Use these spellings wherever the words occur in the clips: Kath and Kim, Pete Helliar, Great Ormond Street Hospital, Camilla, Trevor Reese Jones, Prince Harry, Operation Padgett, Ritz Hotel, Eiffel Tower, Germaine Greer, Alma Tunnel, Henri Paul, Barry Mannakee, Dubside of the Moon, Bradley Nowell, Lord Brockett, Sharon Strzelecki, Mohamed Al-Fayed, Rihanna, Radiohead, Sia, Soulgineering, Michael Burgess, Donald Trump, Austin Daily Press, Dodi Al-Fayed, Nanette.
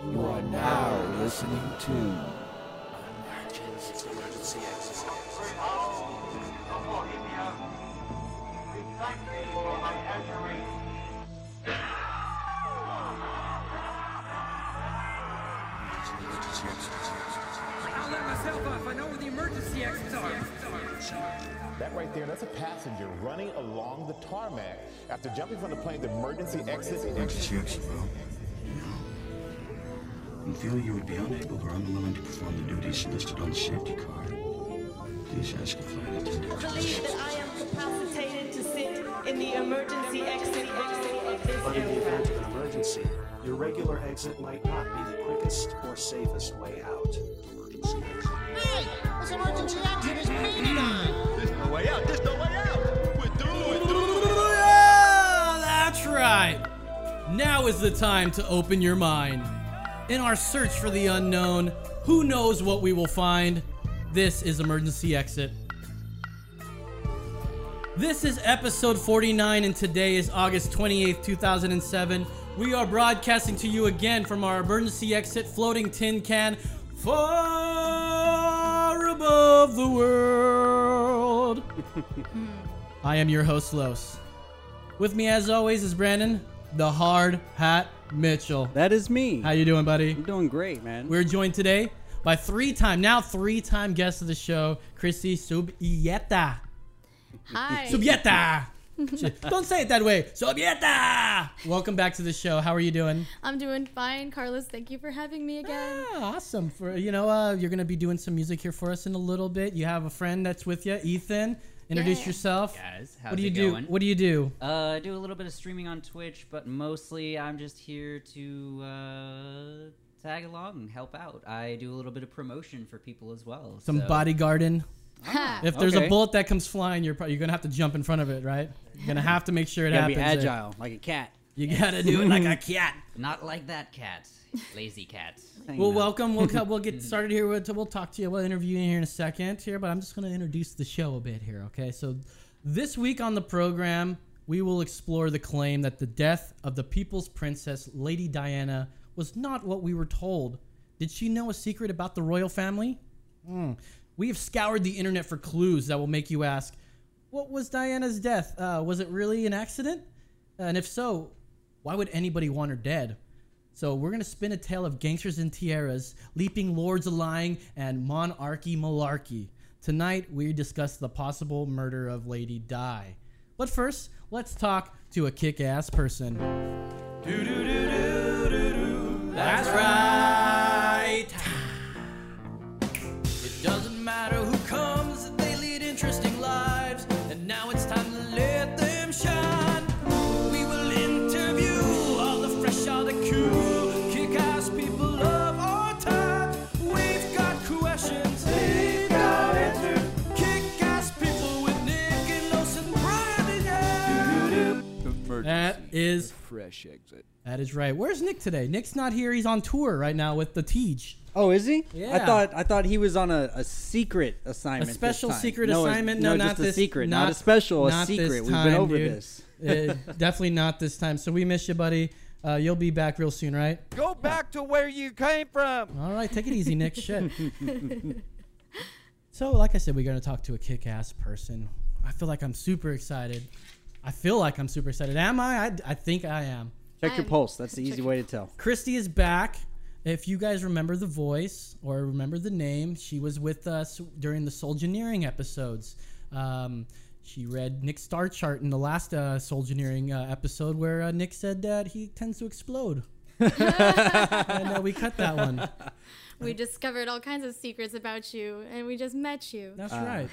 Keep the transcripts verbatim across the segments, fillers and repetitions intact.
You are now listening to Emergency, emergency exit. We're all of Bohemia. We thank thee for thy entry. Emergency exit. I'll let myself off. I know where the emergency exits are. That right there, that's a passenger running along the tarmac after jumping from the plane. The emergency exit. Emergency exit, bro. We feel you would be unable or unwilling to perform the duties listed on the safety card. Please ask a flight attendant. Believe that I am capacitated to sit in the emergency exit exit of this aircraft. In the event of an emergency, your regular exit might not be the quickest or safest way out. Emergency exit. Hey, this emergency exit is painted on. There's no way out. There's no way out. We're through. We're through. Yeah, that's right. Now is the time to open your mind. In our search for the unknown, who knows what we will find? This is Emergency Exit. This is episode forty-nine, and today is August twenty-eighth, two thousand seven. We are broadcasting to you again from our Emergency Exit floating tin can far above the world. I am your host, Los. With me, as always, is Brandon, the hard hat Mitchell. That is me. How you doing, buddy? I'm doing great, man. We're joined today by three-time, now three-time guest of the show, Christy Subieta. Hi. Subieta. Don't say it that way. Subieta. Welcome back to the show. How are you doing? I'm doing fine, Carlos. Thank you for having me again. Ah, awesome. For you know, uh, you're gonna be doing some music here for us in a little bit. You have a friend that's with you, Ethan. Introduce yeah. yourself. Guys, how's what do you it do? Going? What do you do? Uh, I do a little bit of streaming on Twitch, but mostly I'm just here to uh, tag along and help out. I do a little bit of promotion for people as well. Some so. bodyguarding. Ah, if there's okay. a bullet that comes flying, you're probably, you're gonna have to jump in front of it, right? You're gonna have to make sure it you gotta happens. Be agile, there. like a cat. You yes. gotta do it like a cat. Not like that cat. Lazy cat. Well, welcome. We'll we'll get started here. We'll, we'll talk to you. We'll interview you here in a second here, but I'm just going to introduce the show a bit here, okay? So this week on the program, we will explore the claim that the death of the People's Princess, Lady Diana, was not what we were told. Did she know a secret about the royal family? Mm. We have scoured the internet for clues that will make you ask, what was Diana's death? Uh, was it really an accident? And if so, why would anybody want her dead? So we're going to spin a tale of gangsters and tiaras, leaping lords a-lying, and monarchy malarkey. Tonight, we discuss the possible murder of Lady Di. But first, let's talk to a kick-ass person. Do, do, do, do, do, do. That's right. It doesn't matter who comes, they lead interesting lives. And now it's time to let them shine. That is fresh exit. That is right. Where's Nick today? Nick's not here. He's on tour right now with the Tej. Oh, is he? Yeah. I thought I thought he was on a, a secret assignment. A special this time. secret no, assignment. No, no, not just a this, secret. Not, not a special. Not a secret. Time, We've been over dude. this. uh, definitely not this time. So we miss you, buddy. Uh, you'll be back real soon, right? Go back to where you came from. All right, take it easy, Nick. Shit. So, like I said, we're gonna talk to a kick-ass person. I feel like I'm super excited. I feel like I'm super excited. Am I? I, I think I am. Check your pulse. That's the easy way to tell. Christy is back. If you guys remember the voice or remember the name, she was with us during the Soulgineering episodes. Um, she read Nick's star chart in the last uh, Soulgineering uh, episode where uh, Nick said that he tends to explode. And uh, we cut that one. We discovered all kinds of secrets about you, and we just met you. That's uh. right.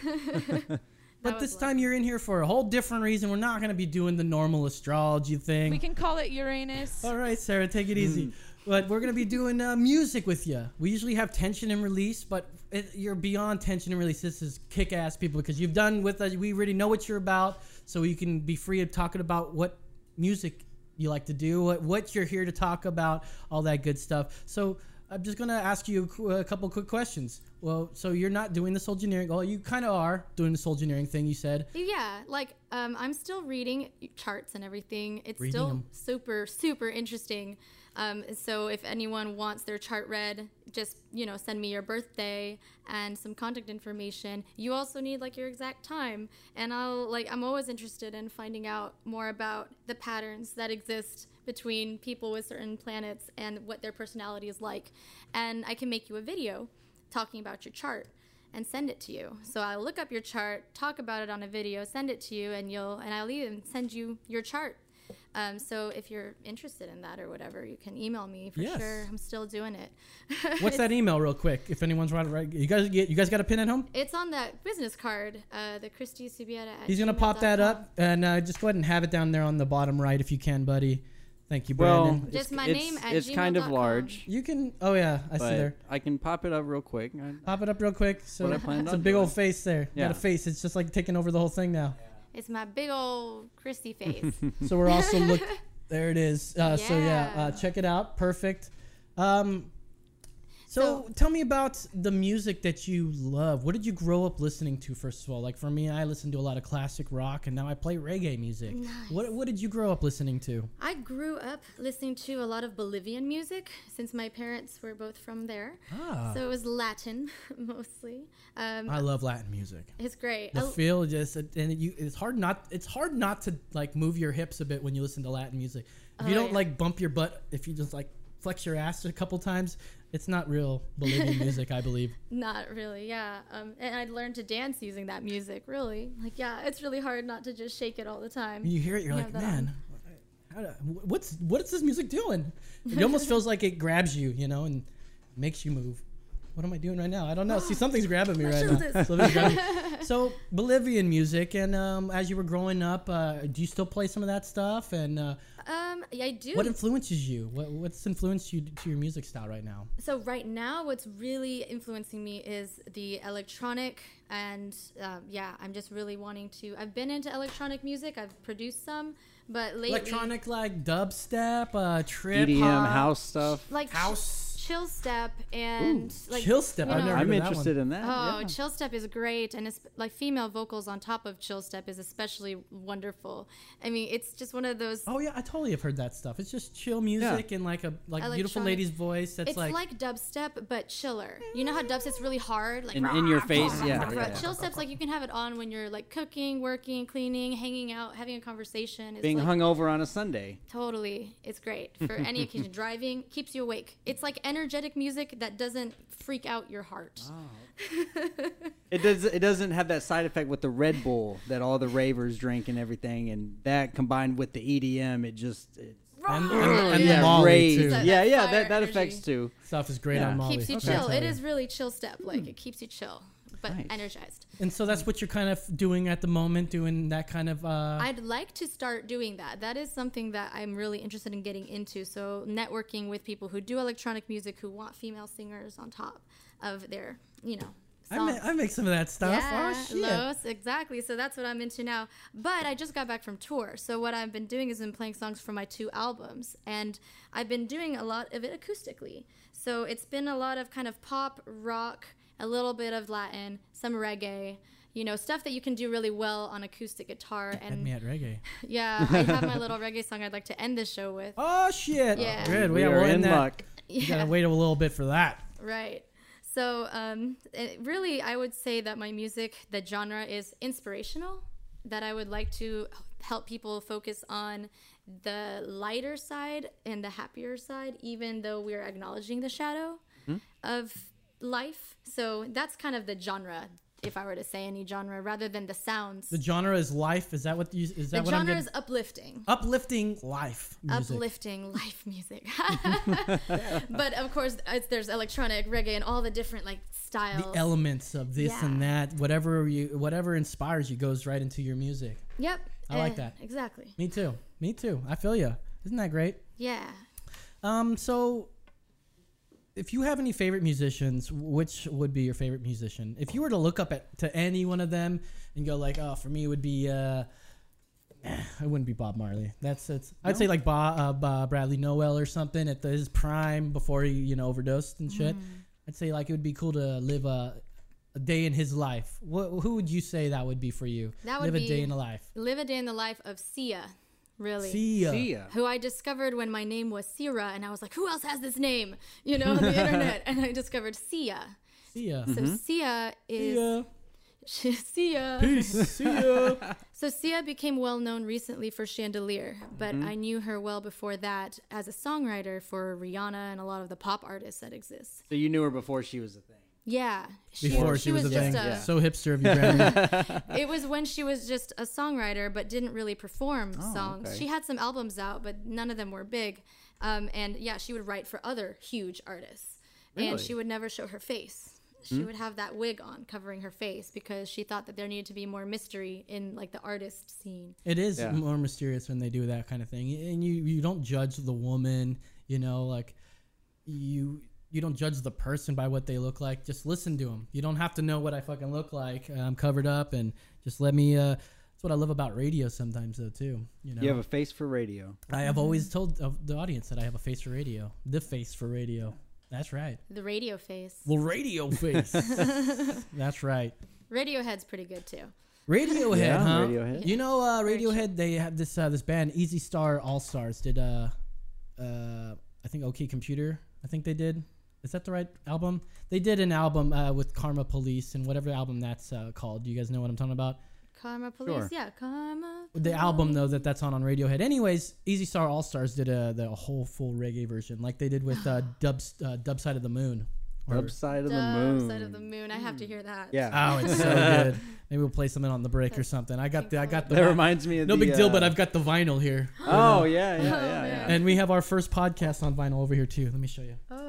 But this time you're in here for a whole different reason. We're not going to be doing the normal astrology thing. We can call it Uranus. All right, Sarah, take it easy. Mm. But we're going to be doing uh, music with you. We usually have tension and release, but it, you're beyond tension and release. This is kick-ass people because you've done with us. We already know what you're about, so you can be free of talking about what music you like to do, what, what you're here to talk about, all that good stuff. So I'm just going to ask you a, a couple quick questions. Well, so you're not doing the Soulgineering. Well, you kind of are doing the Soulgineering thing, you said. Yeah. Like, um, I'm still reading charts and everything. It's reading still them. super, super interesting. Um, so if anyone wants their chart read, just, you know, send me your birthday and some contact information. You also need, like, your exact time. And I'll, like, I'm always interested in finding out more about the patterns that exist between people with certain planets and what their personality is like. And I can make you a video talking about your chart and send it to you. So I'll look up your chart, talk about it on a video, send it to you, and you'll and I'll even send you your chart. Um, so if you're interested in that or whatever, you can email me for yes. sure. I'm still doing it. What's that email, real quick? If anyone's right, right you guys, you guys got a pin at home? It's on that business card, uh, the Christy Subieta. He's gonna pop that up, and uh, just go ahead and have it down there on the bottom right if you can, buddy. Thank you, Brandon. Well, just my it's, name at It's kind of large. You can, oh yeah, I see there. I can pop it up real quick. Pop it up real quick. So what I planned it's on a big doing. Old face there. Yeah. Got a face. It's just like taking over the whole thing now. Yeah. It's my big old Christy face. So we're also look. There it is. Uh, yeah. So yeah, uh, check it out. Perfect. Um, so, so tell me about the music that you love. What did you grow up listening to? First of all, like for me, I listened to a lot of classic rock, and now I play reggae music. Nice. What What did you grow up listening to? I grew up listening to a lot of Bolivian music, since my parents were both from there. Ah. So it was Latin mostly. Um, I love Latin music. It's great. The I, feel just and you. It's hard not. It's hard not to like move your hips a bit when you listen to Latin music. If oh, you don't yeah. like bump your butt, if you just like flex your ass a couple times. It's not real Bolivian music, I believe. Not really, yeah. Um, and I learned to dance using that music, really. Like, yeah, it's really hard not to just shake it all the time. When you hear it, you're you like, man, how do, what's what's this music doing? It almost feels like it grabs you, you know, and makes you move. What am I doing right now? I don't know. See, something's grabbing me right now. Something's grabbing me. So, Bolivian music, and um, as you were growing up, uh, do you still play some of that stuff? And uh, um, yeah, I do. What influences you? What, what's influenced you to your music style right now? So right now, what's really influencing me is the electronic, and uh, yeah, I'm just really wanting to. I've been into electronic music. I've produced some. But lately, electronic like dubstep, uh, trip, E D M, hop, house stuff, like house, ch- chill step, and Ooh, like chill step. You know, I'm interested that in that. Oh, yeah. Chill step is great, and it's, like female vocals on top of chill step is especially wonderful. I mean, it's just one of those. Oh yeah, I totally have heard that stuff. It's just chill music yeah. and like a like beautiful lady's voice. That's it's like, like dubstep but chiller. You know how dubstep's really hard, like in, rah, in your face. Rah, yeah. Rah, yeah. Rah. Chill step's like you can have it on when you're like cooking, working, cleaning, hanging out, having a conversation. It's Being hung over on a Sunday. Totally. It's great for any occasion. Driving keeps you awake. It's like energetic music that doesn't freak out your heart. Wow. It does. It doesn't have that side effect with the Red Bull that all the ravers drink and everything. And that combined with the E D M, it just... It, And, and, and yeah. the Molly too. That, yeah, yeah, that, that affects too. Stuff is great yeah. on Molly. Keeps you okay. chill. It is really chill step. Like mm. it keeps you chill, but nice. Energized. And so that's what you're kind of doing at the moment, doing that kind of... Uh... I'd like to start doing that. That is something that I'm really interested in getting into. So networking with people who do electronic music, who want female singers on top of their, you know... I make, I make some of that stuff. Yeah, oh, shit. Los, exactly. So that's what I'm into now. But I just got back from tour. So what I've been doing is been playing songs from my two albums. And I've been doing a lot of it acoustically. So it's been a lot of kind of pop, rock, a little bit of Latin, some reggae. You know, stuff that you can do really well on acoustic guitar. And, and me at reggae. Yeah, I have my little reggae song I'd like to end this show with. Oh, shit. Yeah. Oh, good. We, we are in that. Luck. Yeah. You got to wait a little bit for that. Right. So um, it really, I would say that my music, the genre is inspirational, that I would like to help people focus on the lighter side and the happier side, even though we're acknowledging the shadow mm-hmm. of life. So that's kind of the genre, if I were to say any genre, rather than the sounds. The genre is life. Is that what you, is that the what I'm The genre is uplifting. Uplifting life music. Uplifting life music. But of course, it's, there's electronic, reggae, and all the different like styles. The elements of this yeah. and that, whatever you, whatever inspires you, goes right into your music. Yep. I uh, like that. Exactly. Me too. Me too. I feel you. Isn't that great? Yeah. Um. So. If you have any favorite musicians, which would be your favorite musician? If you were to look up at to any one of them and go like, oh, for me it would be, uh, eh, it wouldn't be Bob Marley. That's it's. No. I'd say like Bob, uh, Bob Bradley Nowell or something at the, his prime before he you know overdosed and shit. Mm. I'd say like it would be cool to live a, a day in his life. What, who would you say that would be for you? That would live be, a day in the life. Live a day in the life of Sia. Really. Sia. Sia. Who I discovered when my name was Sierra, and I was like, who else has this name? You know, on the internet. And I discovered Sia. Sia. So mm-hmm. Sia is... Sia. Sia. Peace. Sia. So Sia became well known recently for Chandelier, but mm-hmm. I knew her well before that as a songwriter for Rihanna and a lot of the pop artists that exist. So you knew her before she was a thing. Yeah. She, before she, she was, was a thing. A, yeah. So hipster of you, Brandon. It was when she was just a songwriter, but didn't really perform oh, songs. Okay. She had some albums out, but none of them were big. Um, and yeah, she would write for other huge artists, really? And she would never show her face. She mm-hmm. would have that wig on covering her face because she thought that there needed to be more mystery in like the artist scene. It is yeah. more mysterious when they do that kind of thing. And you, you don't judge the woman, you know, like you, you don't judge the person by what they look like. Just listen to them. You don't have to know what I fucking look like. I'm covered up and just let me, uh, that's what I love about radio sometimes though too. You know, you have a face for radio. I have always told the audience that I have a face for radio, the face for radio. That's right. The radio face. Well, radio face. That's right. Radiohead's pretty good too. Radiohead, yeah, huh? Radiohead. You know, uh, Radiohead. They have this uh, this band, Easy Star All-Stars. Did uh, uh, I think OK Computer? I think they did. Is that the right album? They did an album uh, with Karma Police and whatever album that's uh, called. Do you guys know what I'm talking about? Karma Police, sure. Yeah, Karma Police. The album, though, that that's on on Radiohead. Anyways, Easy Star All-Stars did a, the whole full reggae version, like they did with uh, Dubs, uh, Dubside of the Moon. Dubside of the Moon. Dubside of the Moon. I have to hear that. Yeah. Oh, it's so good. Maybe we'll play something on the break or something. I got the, I got the. That reminds me of no the, big uh, deal, but I've got the vinyl here. Oh, yeah, yeah, yeah, yeah. And we have our first podcast on vinyl over here, too. Let me show you. Oh.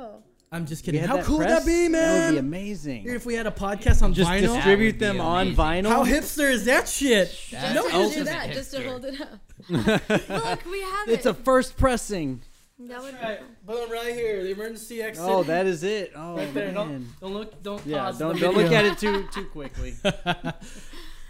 I'm just kidding. How cool would that be, man? That would be amazing. If we had a podcast on just vinyl. Just distribute them on vinyl. How hipster is that shit? That's no, just to do that, hipster. Just to hold it up. Look, we have it. It's a first pressing. That would right. Boom, right here. The emergency exit. Oh, that is it. Oh, right there. Man. Don't, don't look. Don't yeah, pause. Don't, don't look at it too too quickly.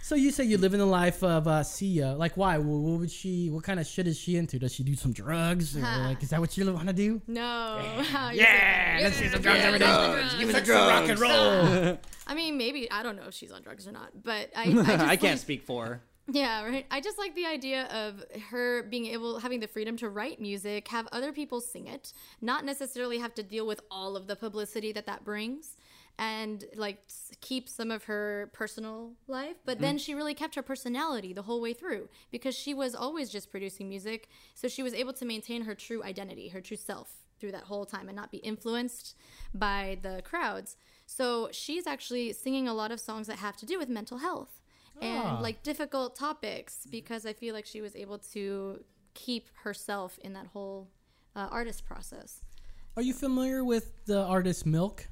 So you say you live in the life of uh, Sia. Like, why? What would she? What kind of shit is she into? Does she do some drugs? Or huh. Like, is that what you want to do? No. Yeah. yeah. yeah. Let's do some drugs every day. Give me the drugs. Rock and roll. I mean, maybe I don't know if she's on drugs or not, but I. I, just I can't like, speak for her. Yeah, right. I just like the idea of her being able, having the freedom to write music, have other people sing it, not necessarily have to deal with all of the publicity that that brings. And like keep some of her personal life, but mm. then she really kept her personality the whole way through because she was always just producing music. So she was able to maintain her true identity, her true self through that whole time and not be influenced by the crowds. So she's actually singing a lot of songs that have to do with mental health ah. and like difficult topics because I feel like she was able to keep herself in that whole uh, artist process. Are you familiar with the artist Milk?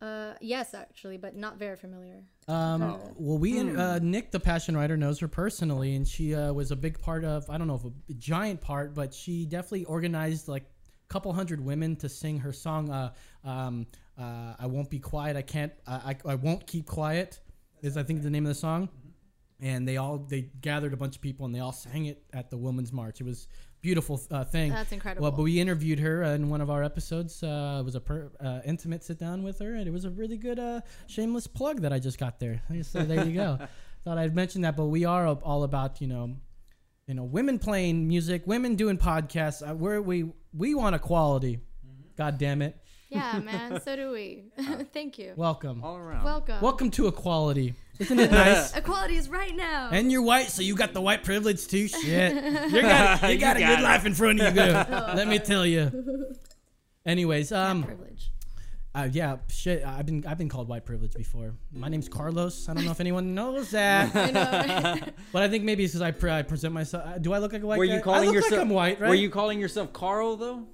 Uh, yes, actually, but not very familiar. Um, uh, well, we, mm. uh, Nick, the passion writer, knows her personally, and she uh, was a big part of, I don't know if a giant part, but she definitely organized like a couple hundred women to sing her song. Uh, um, uh, I won't be quiet. I can't, I, I, I won't keep quiet is I think the name of the song. Mm-hmm. And they all, they gathered a bunch of people and they all sang it at the Women's March. It was beautiful uh, thing. That's incredible. Well, but we interviewed her uh, in one of our episodes. Uh, it was a per, uh, intimate sit down with her, and it was a really good uh, shameless plug that I just got there. So there you go. Thought I'd mention that, but we are all about you know, you know, women playing music, women doing podcasts. Uh, where we we want equality. Mm-hmm. God damn it. Yeah, man. So do we. Thank you. Welcome. All around. Welcome. Welcome to equality. Isn't it nice? Equality is right now. And you're white, so you got the white privilege too. Shit, you got a, you got you a got good it. life in front of you. Oh. Let me tell you. Anyways, um, privilege. Uh, yeah, shit. I've been I've been called white privilege before. My name's Carlos. I don't know if anyone knows that. I know, right? But I think maybe it's because I, pre- I present myself. Do I look like a white? Were guy? You calling I look yourself? Like I'm white, right? Were you calling yourself Carl though?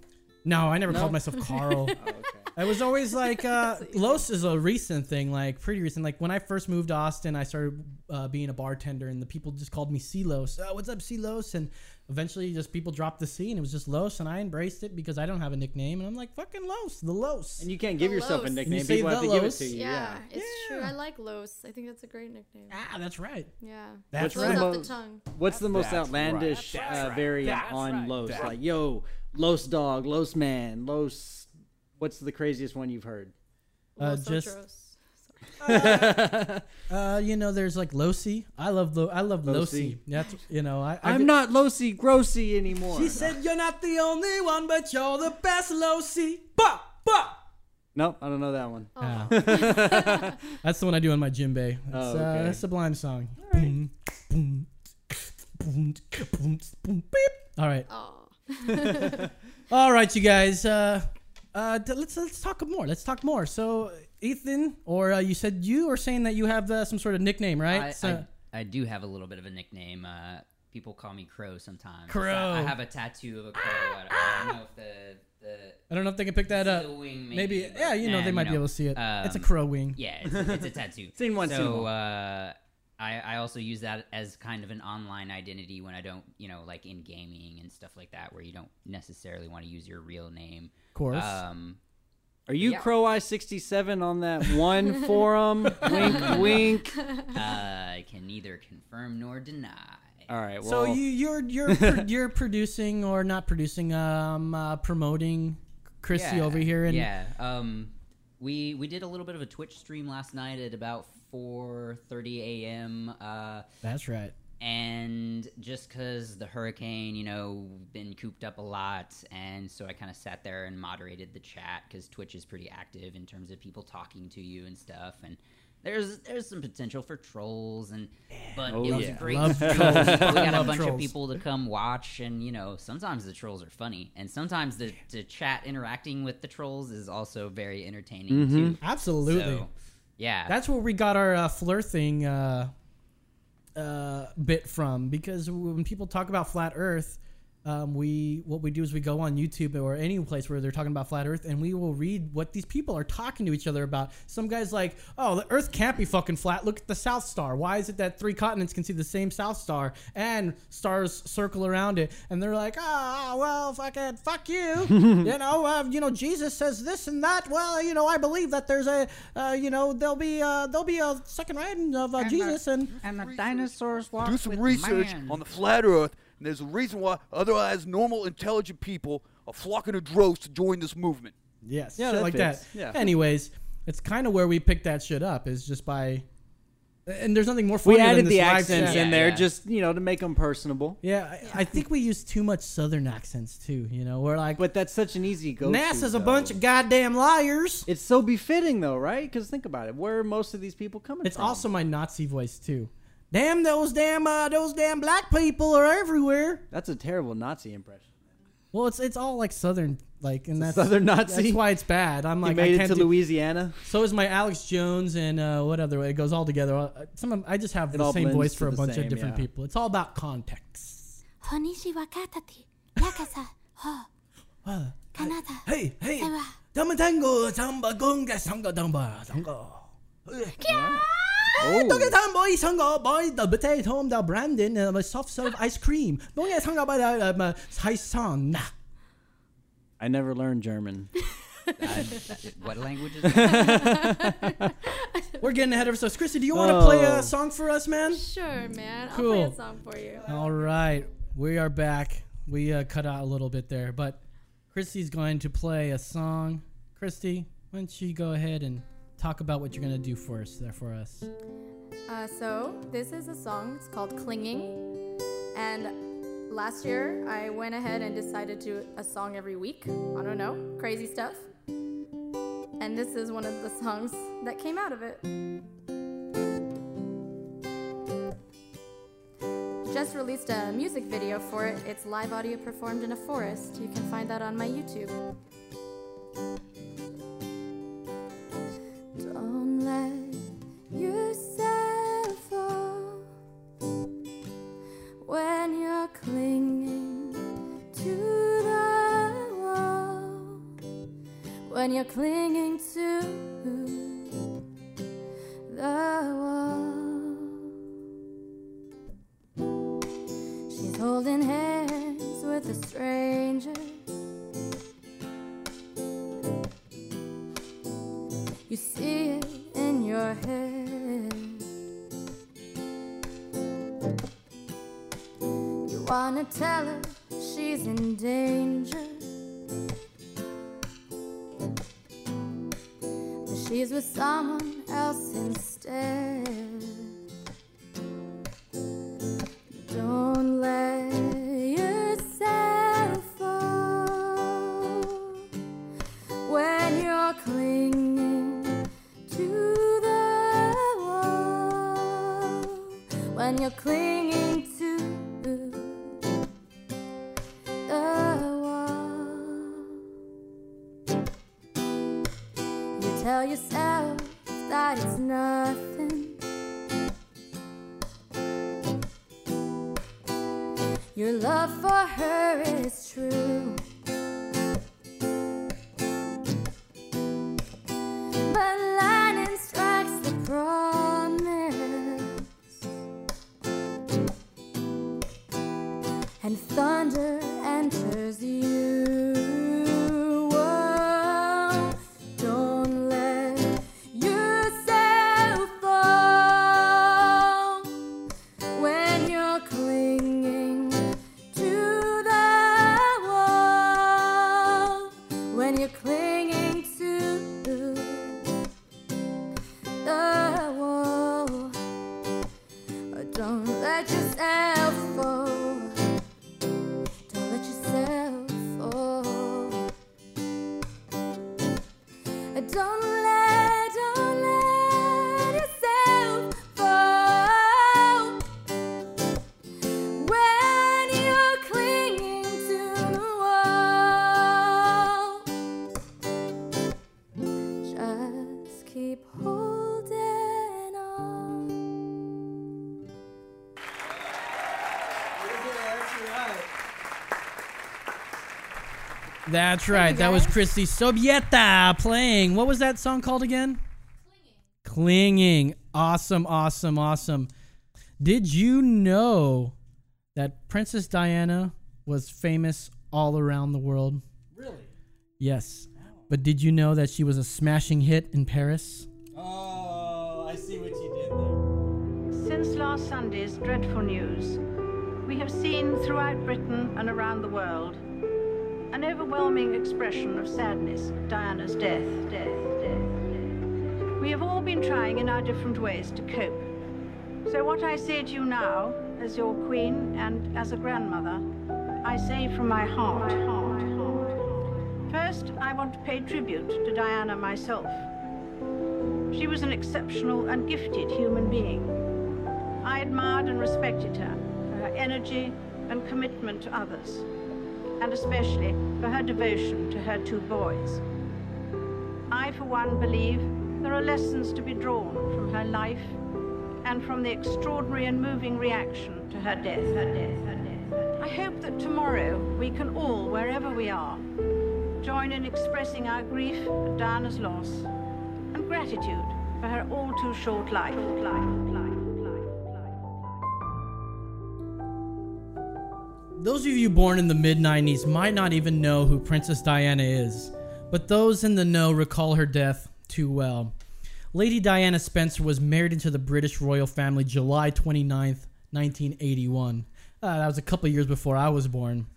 No, I never no? called myself Carl. Oh, okay. I was always like, uh, Los is a recent thing, like pretty recent. Like when I first moved to Austin, I started uh, being a bartender and the people just called me C Los. Oh, what's up, C Los? And eventually just people dropped the C and it was just Los and I embraced it because I don't have a nickname. And I'm like, fucking Los, the Los. And you can't give the yourself Los. A nickname. People have to Los. Give it to you. Yeah, yeah. It's yeah. true. I like Los. I think that's a great nickname. Ah, that's right. Yeah. That's right. Off the tongue. What's that's the most outlandish right. uh, right. variant that's on right. Los? That's like, yo, Los dog, Los man, Los... What's the craziest one you've heard? Uh, just uh, uh, you know, there's like Losi. I love Lo I love Losi. That's you know, I, I I'm not Losi Grossy anymore. She said you're not the only one, but you're the best Losi. Bah, bah. Nope, I don't know that one. Oh. Oh. That's the one I do on my djembe. That's, oh, okay. uh, that's a Sublime song. All right. Boom, boom, boom, boom, boom, beep. All right. Oh. All right, you guys. Uh, uh, let's let's talk more. Let's talk more. So, Ethan, or uh, you said you are saying that you have uh, some sort of nickname, right? I, so, I, I do have a little bit of a nickname. Uh, people call me Crow sometimes. Crow. I, I have a tattoo of a crow. I, I don't know if the The I don't know if they can pick that up. Wing maybe, maybe yeah, you know, nah, they might you know, be able to see it. Um, it's a crow wing. Yeah, it's, it's a tattoo. It's in one so uh, I, I also use that as kind of an online identity when I don't, you know, like in gaming and stuff like that, where you don't necessarily want to use your real name. Of course. Um, Are you yeah. Crow Eye sixty-seven on that one forum? Wink, wink. Uh, I can neither confirm nor deny. All right. Well. So you, you're you're pro you're producing or not producing, um, uh, promoting Christy yeah, over here, and yeah, um, we we did a little bit of a Twitch stream last night at about four thirty a m Uh, That's right. And just because the hurricane, you know, been cooped up a lot, and so I kind of sat there and moderated the chat because Twitch is pretty active in terms of people talking to you and stuff, and. There's there's some potential for trolls, and but oh, it was yeah. a great Love stream. Trolls. We got a bunch trolls. of people to come watch, and you know sometimes the trolls are funny, and sometimes the, the chat interacting with the trolls is also very entertaining mm-hmm. too. Absolutely, so, yeah. That's where we got our uh, flirting uh, uh, bit from, because when people talk about flat Earth, um, we what we do is we go on YouTube or any place where they're talking about flat Earth, and we will read what these people are talking to each other about. Some guy's like, oh, the Earth can't be fucking flat. Look at the South Star. Why is it that three continents can see the same South Star and stars circle around it? And they're like, oh, well, fucking fuck you. you know, uh, you know, Jesus says this and that. Well, you know, I believe that there's a, uh, you know, there'll be uh, there'll be a second riding of uh, and Jesus. The, and and the dinosaurs walk with man. Do some research on the flat Earth. And there's a reason why otherwise normal, intelligent people are flocking to droves to join this movement. Yes. Yeah, like that. Yeah. Anyways, it's kind of where we picked that shit up is just by... And there's nothing more funny than this. We added the accents in there just, you know, to make them personable. Yeah, I, I think we use too much Southern accents, too, you know. We're like... But that's such an easy go-to. NASA's a bunch of goddamn liars. It's so befitting, though, right? Because think about it. Where are most of these people coming from? It's also my Nazi voice, too. Damn those damn uh, those damn black people are everywhere. That's a terrible Nazi impression. Well, it's it's all like Southern, like and that's Southern Nazi. That's why it's bad. I'm like you made I can't it to do... Louisiana. So is my Alex Jones and uh, what other way it goes all together. Some of, I just have it the same voice for a bunch same, of different yeah. people. It's all about context. Hey hey, yeah. Oh. Don't get time, boy. Sanga buy the potato home, the Brandon, and my soft serve ice cream. Don't get hung up by the high sun. I never learned German. uh, what language is that? We're getting ahead of ourselves. Christy, do you want to oh. play a song for us, man? Sure, man. Cool. I'll play a song for you. All right. We are back. We uh, cut out a little bit there, but Christy's going to play a song. Christy, why don't you go ahead and talk about what you're going to do for us, there for us. Uh, so this is a song, it's called Clinging. And last year I went ahead and decided to do a song every week. I don't know, crazy stuff. And this is one of the songs that came out of it. Just released a music video for it. It's live audio performed in a forest. You can find that on my YouTube. Don't let yourself fall when you're clinging to the wall, when you're clinging to the wall. She's holding hands with a stranger. You see it in your head. You wanna tell her she's in danger, but she's with someone else instead. Don't let yourself fall when you're clinging to the wall, when you're clinging to the wall. You tell yourself that it's nothing. Your love for her is true, but lightning strikes the promise, and thunder enters you. Whoa. Don't let yourself fall when you're clinging That's right. That was Christy Subieta playing. What was that song called again? Clinging. Clinging. Awesome, awesome, awesome. Did you know that Princess Diana was famous all around the world? Really? Yes. Wow. But did you know that she was a smashing hit in Paris? Oh, I see what you did there. Since last Sunday's dreadful news, we have seen throughout Britain and around the world an overwhelming expression of sadness, Diana's death, death, death, death. We have all been trying in our different ways to cope. So what I say to you now, as your queen and as a grandmother, I say from my heart, heart, heart. First, I want to pay tribute to Diana myself. She was an exceptional and gifted human being. I admired and respected her for her energy and commitment to others, and especially for her devotion to her two boys. I, for one, believe there are lessons to be drawn from her life and from the extraordinary and moving reaction to her death, her death, her death. I hope that tomorrow we can all, wherever we are, join in expressing our grief at Diana's loss and gratitude for her all too short life. life, life. Those of you born in the mid nineties might not even know who Princess Diana is, but those in the know recall her death too well. Lady Diana Spencer was married into the British royal family July twenty-ninth, nineteen eighty-one. Uh, that was a couple of years before I was born.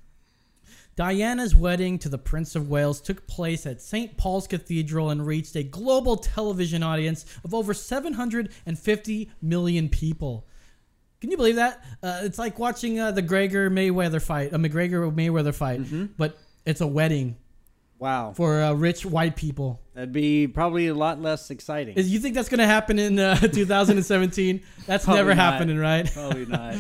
Diana's wedding to the Prince of Wales took place at Saint Paul's Cathedral and reached a global television audience of over seven hundred fifty million people. Can you believe that? Uh, it's like watching uh, the Gregor Mayweather fight, a McGregor Mayweather fight, mm-hmm. but it's a wedding. Wow! For uh, rich white people, that'd be probably a lot less exciting. Is, you think that's going to happen in uh, two thousand seventeen? That's never not. happening, right? Probably not. Yeah.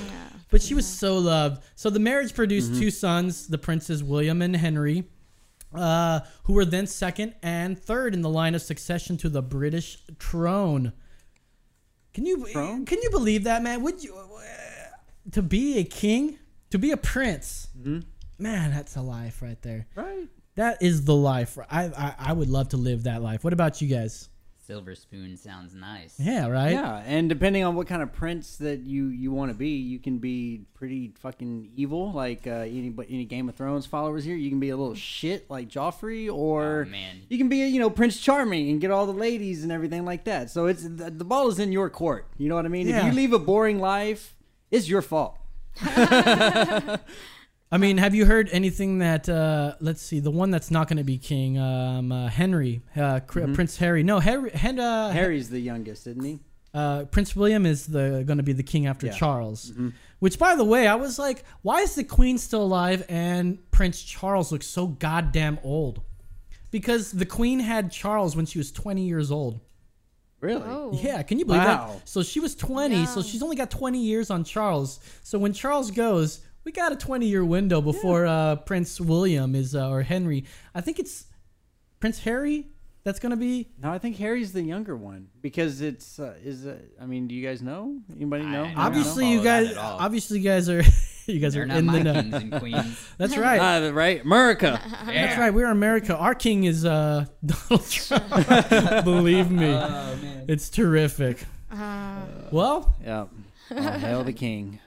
But she was so loved. So the marriage produced mm-hmm. two sons, the princes William and Henry, uh, who were then second and third in the line of succession to the British throne. Can you Throne? can you believe that, man? Would you uh, to be a king, to be a prince, mm-hmm. man? That's a life right there. Right. That is the life. I, I I would love to live that life. What about you guys? Silver spoon sounds nice. Yeah. Right. Yeah. And depending on what kind of prince that you you want to be, you can be pretty fucking evil, like uh, any any Game of Thrones followers here. You can be a little shit like Joffrey, or oh, man. you can be you know Prince Charming and get all the ladies and everything like that. So it's the, the ball is in your court. You know what I mean? Yeah. If you leave a boring life, it's your fault. I mean, have you heard anything that, uh, let's see, the one that's not going to be king, um, uh, Henry, uh, mm-hmm. Prince Harry. No, Harry. Hen, uh, Harry's the youngest, isn't he? Uh, Prince William is the going to be the king after yeah. Charles. Mm-hmm. Which, by the way, I was like, why is the Queen still alive and Prince Charles looks so goddamn old? Because the Queen had Charles when she was twenty years old. Really? Oh. Yeah, can you believe wow. that? So she was twenty, yeah. so she's only got twenty years on Charles. So when Charles goes... We got a twenty-year window before yeah. uh, Prince William is uh, or Henry. I think it's Prince Harry that's going to be. No, I think Harry's the younger one because it's uh, is. Uh, I mean, do you guys know? Anybody know? I, I obviously, you guys. Obviously, you guys are. You guys They're are not in my the kings and queens. That's right. Uh, right, America. Yeah. That's right. We're America. Our king is uh, Donald Trump. Believe me, oh, man. It's terrific. Uh, well, yeah. Oh, hail the king.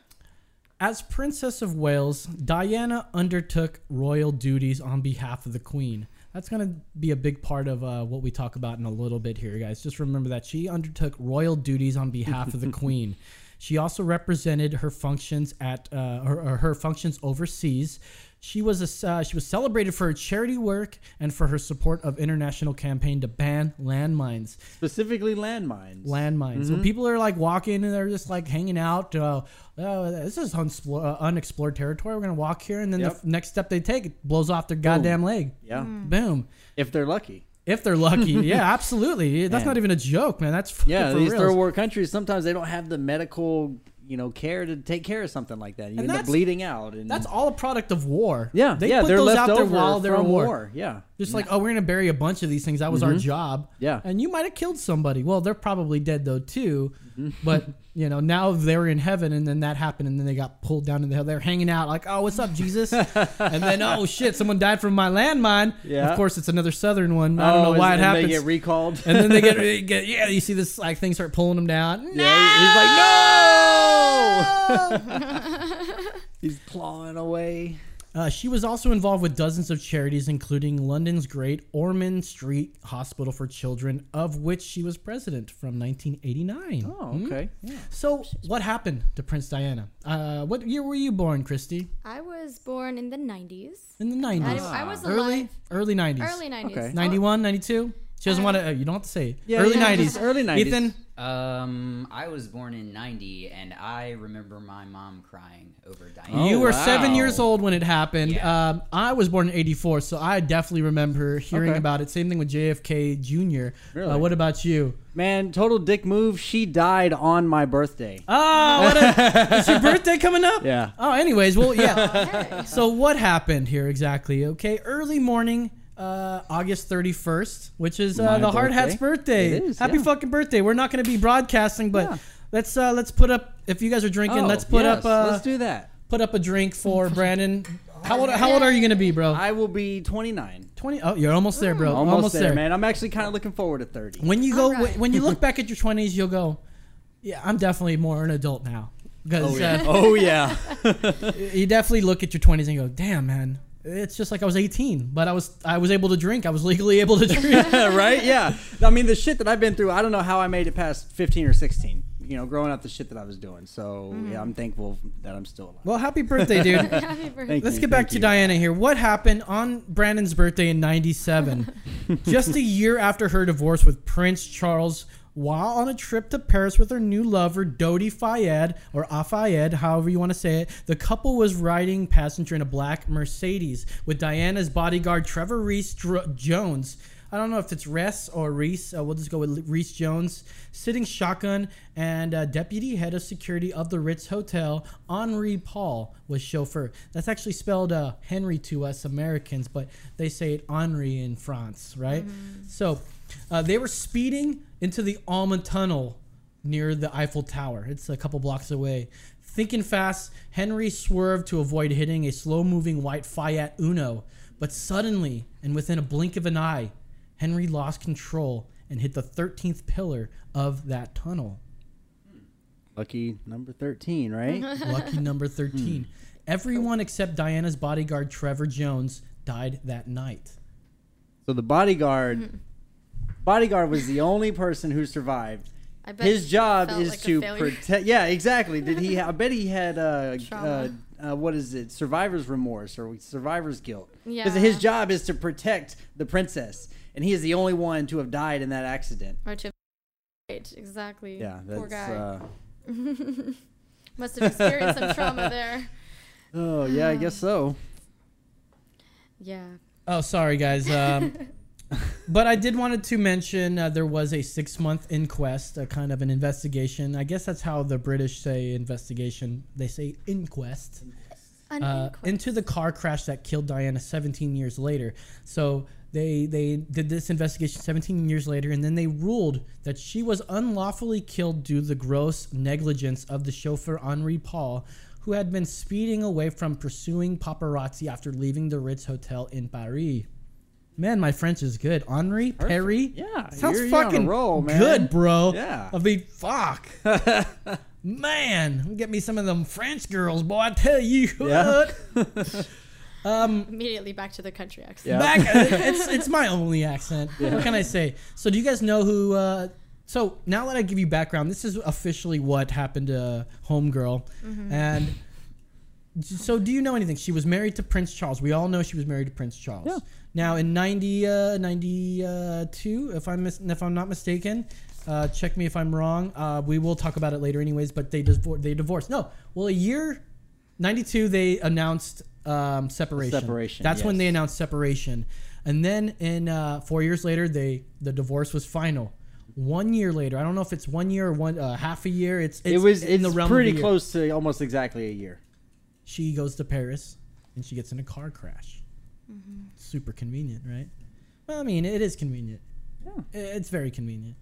As Princess of Wales, Diana undertook royal duties on behalf of the Queen. That's going to be a big part of uh, what we talk about in a little bit here, guys. Just remember that she undertook royal duties on behalf of the Queen. She also represented her functions at uh, her, or her functions overseas. She was a, uh, she was celebrated for her charity work and for her support of international campaign to ban landmines. Specifically landmines. Landmines. Mm-hmm. So people are like walking and they're just like hanging out. Uh, oh, this is unexplored, uh, unexplored territory. We're going to walk here. And then yep. the next step they take, it blows off their goddamn Boom. leg. Yeah. Mm. Boom. If they're lucky. If they're lucky. Yeah, absolutely. That's man. not even a joke, man. That's fucking yeah, for real. Yeah, these third world countries, sometimes they don't have the medical... you know, care to take care of something like that. You end up bleeding out. And that's all a product of war. Yeah. They yeah, put those out there while they're in war. war. Yeah. Just yeah. like, oh, we're going to bury a bunch of these things. That was mm-hmm. our job. Yeah. And you might have killed somebody. Well, they're probably dead, though, too. Mm-hmm. But, you know, now they're in heaven, and then that happened, and then they got pulled down into hell. They're hanging out like, oh, what's up, Jesus? And then, oh, shit, someone died from my landmine. Yeah. Of course, it's another southern one. I don't oh, know why it happens. And they get recalled. And then they get, they get, yeah, you see this, like, thing start pulling them down. Yeah. No! He's like, no! He's clawing away. Uh, she was also involved with dozens of charities, including London's Great Ormond Street Hospital for Children, of which she was president from nineteen eighty-nine. Oh, okay. Mm-hmm. Yeah. So what happened to Prince Diana? Uh, what year were you born, Christy? I was born in the nineties. In the nineties. I, I was alive. Early, early nineties. Early nineties. Okay. ninety-one, ninety-two? She doesn't uh, want to... Uh, you don't have to say it. Yeah, early yeah, nineties. Early nineties. Ethan? Um, I was born in ninety, and I remember my mom crying over Diana. Oh, you were wow. seven years old when it happened. Yeah. Um, I was born in eighty-four, so I definitely remember hearing okay. about it. Same thing with J F K Junior Really? Uh, what about you? Man, total dick move. She died on my birthday. Oh, what a... Is your birthday coming up? Yeah. Oh, anyways, well, yeah. Okay. So what happened here exactly? Okay, early morning... Uh, August thirty-first, which is uh, the Hard Hat's birthday. It is, Happy yeah. fucking birthday. We're not going to be broadcasting, but yeah. let's uh, let's put up, if you guys are drinking, oh, let's put yes, up uh, let's do that. Put up a drink for Brandon. How old, how old are you going to be, bro? I will be twenty-nine. twenty? Oh, you're almost there, bro. Almost, almost there, there, man. I'm actually kind of looking forward to thirty. When you go, right. when you look back at your twenties, you'll go, yeah, I'm definitely more an adult now. Oh, yeah. Uh, oh, yeah. You definitely look at your twenties and go, damn, man. It's just like I was eighteen, but I was I was able to drink. I was legally able to drink. Right? Yeah. I mean, the shit that I've been through, I don't know how I made it past fifteen or sixteen, you know, growing up the shit that I was doing. So, mm. yeah, I'm thankful that I'm still alive. Well, happy birthday, dude. Happy birthday. Thank Let's you, get back to you. Diana here. What happened on Brandon's birthday in ninety-seven, just a year after her divorce with Prince Charles, while on a trip to Paris with her new lover, Dodi Fayed, or Afayed, however you want to say it, the couple was riding passenger in a black Mercedes with Diana's bodyguard, Trevor Rhys-Jones. I don't know if it's Rhys or Rhys. Uh, we'll just go with Rhys-Jones. Sitting shotgun, and uh, deputy head of security of the Ritz Hotel, Henri Paul, was chauffeur. That's actually spelled uh, Henry to us Americans, but they say it Henri in France, right? Mm-hmm. So... Uh, they were speeding into the Alma Tunnel near the Eiffel Tower. It's a couple blocks away. Thinking fast, Henry swerved to avoid hitting a slow-moving white Fiat Uno. But suddenly, and within a blink of an eye, Henry lost control and hit the thirteenth pillar of that tunnel. Lucky number thirteen, right? Lucky number thirteen. Hmm. Everyone except Diana's bodyguard, Trevor Jones, died that night. So the bodyguard... Bodyguard was the only person who survived. I bet his job is like to protect. Yeah, exactly. Did he? I bet he had uh, uh, uh, what is it? Survivor's remorse or survivor's guilt. Yeah. Because his job is to protect the princess, and he is the only one to have died in that accident. Or to have exactly. Yeah, that's, poor guy. Uh... Must have experienced some trauma there. Oh yeah, um, I guess so. Yeah. Oh, sorry guys. Um, but I did wanted to mention uh, there was a six-month inquest, a kind of an investigation. I guess that's how the British say investigation. They say inquest. An uh, inquest. Into the car crash that killed Diana seventeen years later. So they they did this investigation seventeen years later, and then they ruled that she was unlawfully killed due to the gross negligence of the chauffeur Henri Paul, who had been speeding away from pursuing paparazzi after leaving the Ritz Hotel in Paris. Man, my French is good. Henri, Perry. Yeah. Sounds fucking roll, man. Good, bro. Yeah. I mean, fuck. Man, get me some of them French girls, boy. I tell you what. Yeah. um, Immediately back to the country accent. Yeah. Back, it's, it's my only accent. Yeah. What can I say? So do you guys know who... Uh, so now that I give you background, this is officially what happened to Homegirl. Mm-hmm. And... So do you know anything? She was married to Prince Charles. We all know she was married to Prince Charles. Yeah. Now in ninety, uh, ninety-two, if I'm mis if I'm not mistaken, uh, check me if I'm wrong. Uh, we will talk about it later, anyways. But they divor they divorced. No, well, a year ninety-two they announced um, separation. Separation. That's yes. when they announced separation, and then in uh, four years later, they the divorce was final. One year later, I don't know if it's one year or one uh, half a year. It's, it's it was in it's the realm pretty of the close year. to almost exactly a year. She goes to Paris, and she gets in a car crash. Mm-hmm. Super convenient, right? Well, I mean, it is convenient. Yeah. It's very convenient.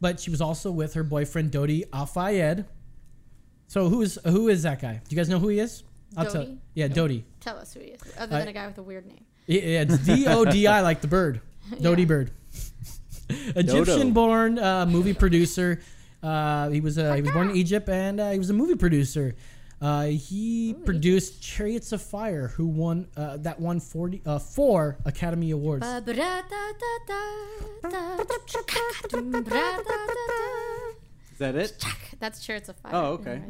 But she was also with her boyfriend, Dodi Al-Fayed. So who is who is that guy? Do you guys know who he is? I'll Dodi? Tell, yeah, no. Dodi. Tell us who he is, other than I, a guy with a weird name. Yeah, it's D O D I, like the bird. Dodi yeah. Bird. Egyptian-born uh, movie producer. Uh, he was uh, he was born in Egypt, and uh, he was a movie producer. Uh, he Ooh, produced Chariots of Fire, who won uh, that won forty uh, four Academy Awards. Is that it? That's Chariots of Fire. Oh, okay.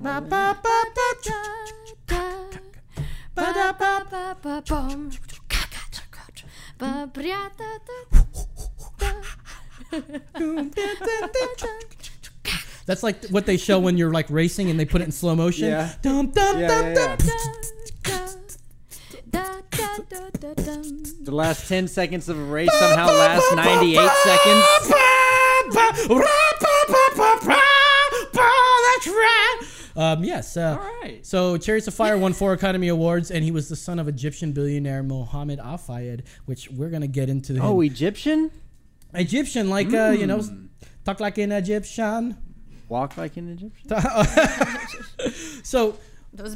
That's like what they show when you're like racing and they put it in slow motion. Yeah. Dum, dum, yeah, dum, yeah, yeah. The last ten seconds of a race somehow last ninety-eight seconds. That's right. Um, yes. Uh, All right. So Chariots of Fire won four Academy Awards, and he was the son of Egyptian billionaire Mohamed Al-Fayed, which we're going to get into. Him. Oh, Egyptian? Egyptian, like, mm. uh, you know, talk like an Egyptian. Walk like an Egyptian. So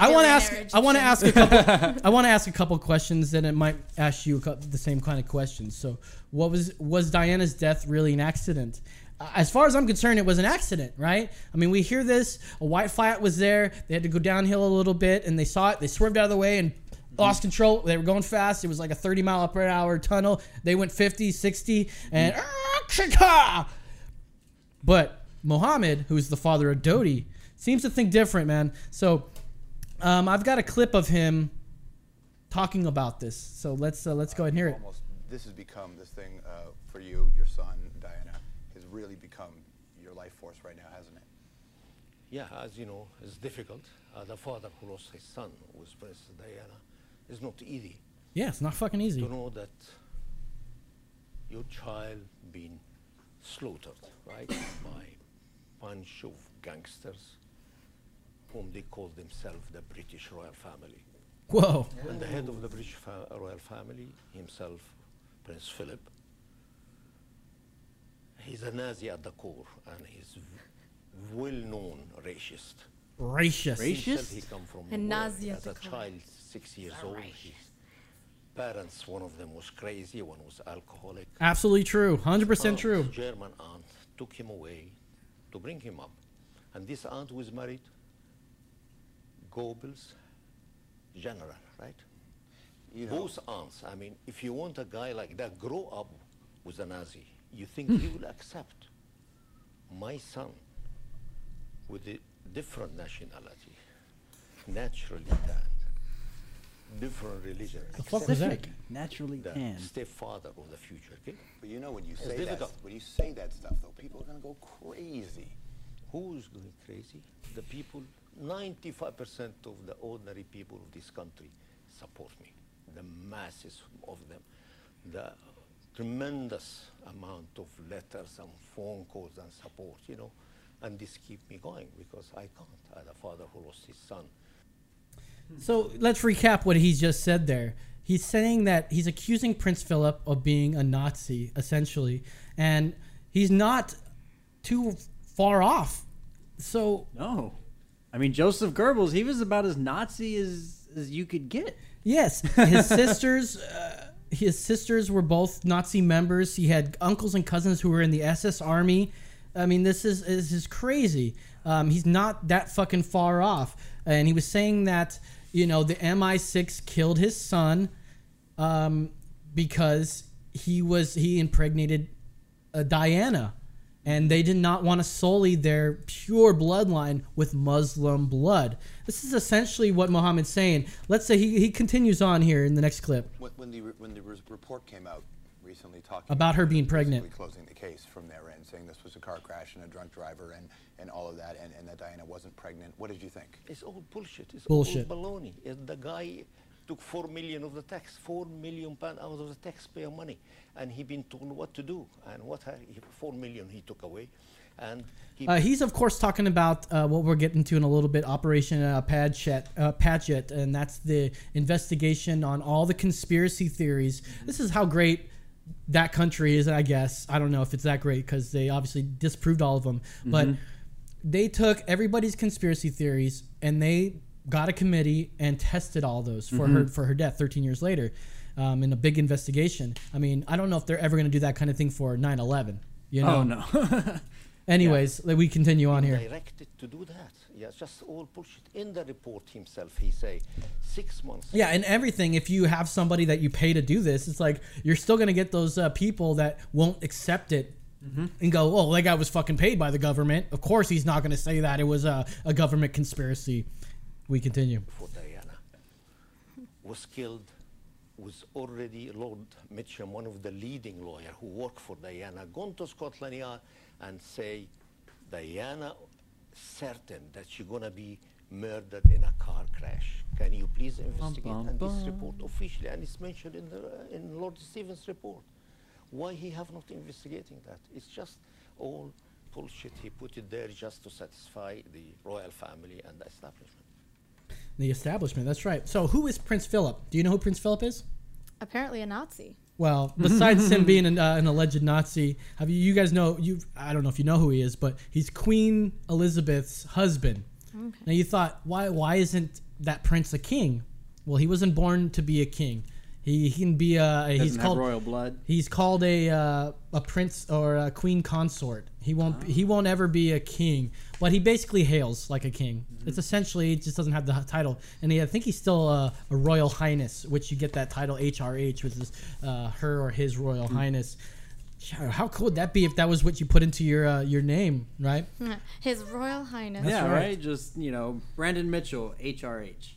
I want to ask. Egyptians. I want to ask a couple. I want to ask a couple questions, and it might ask you the same kind of questions. So, what was was Diana's death really an accident? Uh, as far as I'm concerned, it was an accident, right? I mean, we hear this. A white Fiat was there. They had to go downhill a little bit, and they saw it. They swerved out of the way and lost control. They were going fast. It was like a thirty mile per hour tunnel. They went fifty, sixty, and. Mm-hmm. But Mohammed, who's the father of Dodi, seems to think different, man. So um, I've got a clip of him talking about this. So let's uh, let's go ahead and hear it. Almost, this has become this thing uh, for you, your son, Diana, has really become your life force right now, hasn't it? Yeah, as you know, it's difficult. Uh, the father who lost his son, who was Princess Diana, is not easy. Yeah, it's not fucking easy. To know that your child being slaughtered, right, by a bunch of gangsters whom they call themselves the British royal family. Whoa. Yeah. And the head of the British fa royal family himself, Prince Philip, he's a Nazi at the core, and he's well-known racist. Racist? Racist? He come from a Nazi at the core. As a child, six years old, he's parents, one of them was crazy, one was alcoholic. Absolutely true, one hundred percent true. His German aunt took him away to bring him up. And this aunt was married, Goebbels, general, right? You know. Both aunts, I mean, if you want a guy like that, grow up with a Nazi, you think he will accept my son with a different nationality, naturally that. different religions. The fuck was that? Naturally the can. Stepfather of the future, okay? But you know when you say that, when you say that stuff though, people are gonna go crazy. Who's going crazy? The people. ninety-five percent of the ordinary people of this country support me. The masses of them, the tremendous amount of letters and phone calls and support, you know, and this keeps me going because I can't. I had a father who lost his son. So let's recap what he just said there. He's saying that he's accusing Prince Philip of being a Nazi, essentially, and he's not too far off. So no. I mean, Joseph Goebbels, he was about as Nazi as, as you could get. Yes. His sisters uh, his sisters were both Nazi members. He had uncles and cousins who were in the S S Army. I mean, this is, this is crazy. Um, he's not that fucking far off. And he was saying that, you know, the M I six killed his son um, because he was he impregnated uh, Diana. And they did not want to sully their pure bloodline with Muslim blood. This is essentially what Mohammed's saying. Let's say he, he continues on here in the next clip. When the, when the report came out recently talking about, about her being pregnant, closing the case from their end, saying this was a car crash and a drunk driver and, and all of that, and, and that Diana wasn't pregnant, what did you think? It's all bullshit. It's bullshit. all baloney. The guy took four million of the tax, four million pounds out of the taxpayer money, and he been told what to do, and what he, four million he took away, and he uh, he's of course talking about uh, what we're getting to in a little bit, Operation uh, Padgett, uh, Padgett, and that's the investigation on all the conspiracy theories. Mm-hmm. This is how great that country is, I guess. I don't know if it's that great because they obviously disproved all of them, mm-hmm. but they took everybody's conspiracy theories and they got a committee and tested all those for mm-hmm. her for her death thirteen years later um, in a big investigation. I mean, I don't know if they're ever going to do that kind of thing for nine eleven. You know? Oh, no. Anyways, yeah. we continue on here. Directed to do that. Yeah, it's just all bullshit. In the report himself, he say six months. Yeah, and everything, if you have somebody that you pay to do this, it's like you're still going to get those uh, people that won't accept it. Mm-hmm. And go, oh, that guy was fucking paid by the government. Of course he's not going to say that it was a, a government conspiracy. We continue. For Diana was killed was already Lord Mitchell, one of the leading lawyers who worked for Diana, gone to Scotland Yard and say Diana certain that she's gonna be murdered in a car crash. Can you please investigate bum, bum, and this bum. report officially? And it's mentioned in the uh, in Lord Stevens' report. Why he have not investigating that? It's just all bullshit. He put it there just to satisfy the royal family and the establishment. The establishment, that's right. So who is Prince Philip? Do you know who Prince Philip is? Apparently a Nazi. Well, besides him being an, uh, an alleged Nazi, have you, you guys know, you? I don't know if you know who he is, but he's Queen Elizabeth's husband. Okay. Now you thought, why why isn't that prince a king? Well, he wasn't born to be a king. He, he can be a... He he's called royal blood. He's called a uh, a prince or a queen consort. He won't oh. he won't ever be a king, but he basically hails like a king. Mm-hmm. It's essentially, it just doesn't have the title. And he, I think he's still uh, a royal highness, which you get that title H R H, which is uh, her or his royal mm-hmm. highness. How cool would that be if that was what you put into your uh, your name, right? His royal highness. That's yeah, right. right? Just, you know, Brandon Mitchell, H R H.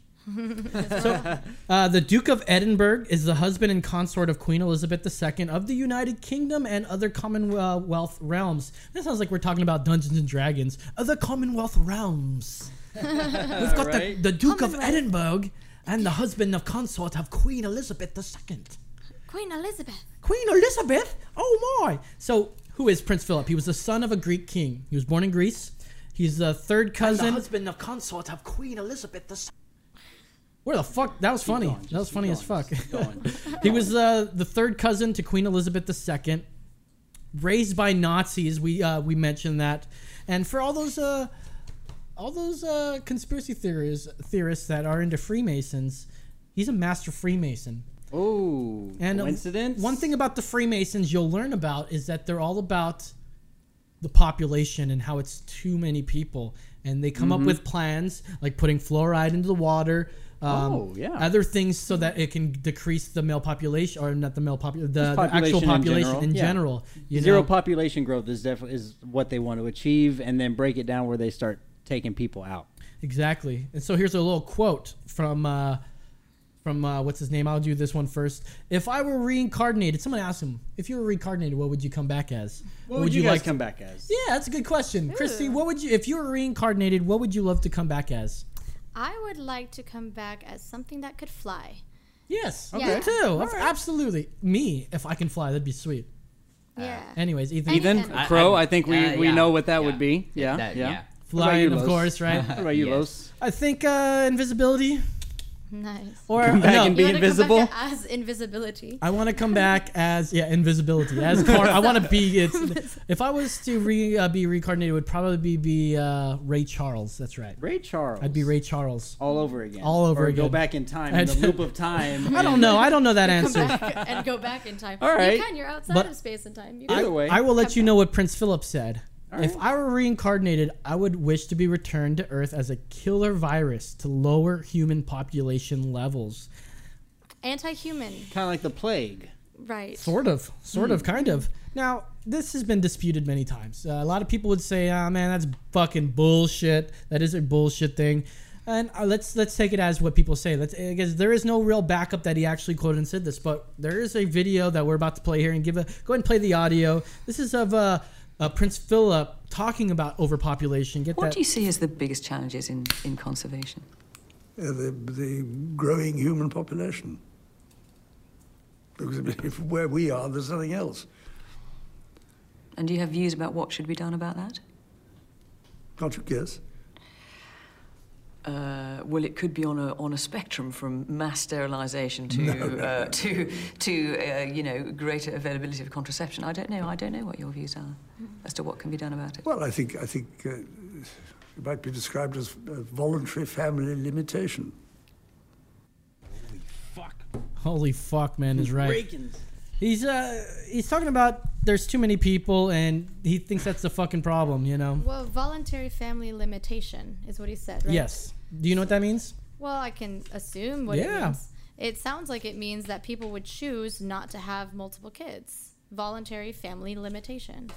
So, uh, the Duke of Edinburgh is the husband and consort of Queen Elizabeth the Second of the United Kingdom and other Commonwealth realms. That sounds like we're talking about Dungeons and Dragons. Uh, the Commonwealth realms. We've got right? the, the Duke of Edinburgh and the husband of consort of Queen Elizabeth the Second. Queen Elizabeth. Queen Elizabeth? Oh, my. So, who is Prince Philip? He was the son of a Greek king. He was born in Greece. He's the third cousin. And the husband of consort of Queen Elizabeth the Second. Where the fuck? That was keep funny. Going, that was funny going, as fuck. He was uh, the third cousin to Queen Elizabeth the Second, raised by Nazis. We uh, we mentioned that, and for all those uh, all those uh, conspiracy theories theorists that are into Freemasons, he's a master Freemason. Oh, and coincidence. Uh, one thing about the Freemasons you'll learn about is that they're all about the population and how it's too many people, and they come mm-hmm. up with plans like putting fluoride into the water. Um, oh yeah. Other things so that it can decrease the male population, or not the male population, the, the actual population in general. In yeah. general you Zero know? population growth is definitely is what they want to achieve, and then break it down where they start taking people out. Exactly. And so here's a little quote from uh, from uh, what's his name? I'll do this one first. If I were reincarnated, someone asked him, if you were reincarnated, what would you come back as? What would, would you, you guys like come to... back as? Yeah, that's a good question. Ooh. Christy, what would you, if you were reincarnated, what would you love to come back as? I would like to come back as something that could fly. Yes, okay. Yeah. Me too. Right. Absolutely. Me, if I can fly, that'd be sweet. Yeah. Uh, anyways, Ethan. Ethan, I, Crow, I, I think we, uh, we yeah. know what that yeah. would be. Yeah, that, yeah. yeah. Flying, of course, right? How about you, Los? I think uh, invisibility. Nice. Or come back no. and be you invisible. Come back as invisibility. I want to come back as yeah, invisibility. As car I want to be. It's, if I was to re, uh, be reincarnated, it would probably be, be uh, Ray Charles. That's right. Ray Charles. I'd be Ray Charles. All over again. All over or again. Or go back in time in the loop of time. I don't know. I don't know that answer. And go back in time. All right. You can. You're outside but of space and time. You either way. I will let you know what Prince Philip said. Right. If I were reincarnated, I would wish to be returned to Earth as a killer virus to lower human population levels. Anti-human. Kind of like the plague. Right. Sort of. Sort mm. of. Kind of. Now, this has been disputed many times. Uh, a lot of people would say, oh, man, that's fucking bullshit. That is a bullshit thing. And uh, let's let's take it as what people say. Let's, I guess there is no real backup that he actually quoted and said this, but there is a video that we're about to play here and give a... Go ahead and play the audio. This is of... Uh, Uh, Prince Philip talking about overpopulation. Get what that. do you see as the biggest challenges in, in conservation? Yeah, the, the growing human population. Because if where we are, there's nothing else. And do you have views about what should be done about that? Can't you guess? Uh, well, it could be on a on a spectrum from mass sterilisation to no, no, uh, no, no. to to uh, you know, greater availability of contraception. I don't know. I don't know what your views are as to what can be done about it. Well, I think I think uh, it might be described as voluntary family limitation. Holy fuck! Holy fuck, man is right. Reagan's. He's uh he's talking about there's too many people and he thinks that's the fucking problem, you know. Well, voluntary family limitation is what he said, right? Yes. Do you know what that means? Well, I can assume what yeah. it means. It sounds like it means that people would choose not to have multiple kids. Voluntary family limitation.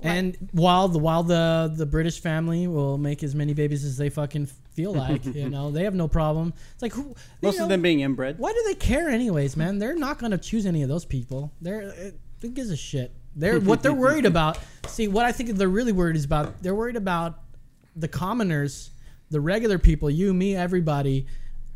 And like, while the while the the British family will make as many babies as they fucking feel like, you know, they have no problem. It's like who, most know, of them being inbred. Why do they care anyways, man? They're not going to choose any of those people. They're it, who gives a shit? They're what they're worried about. See, what I think they're really worried is about. They're worried about the commoners, the regular people, you, me, everybody,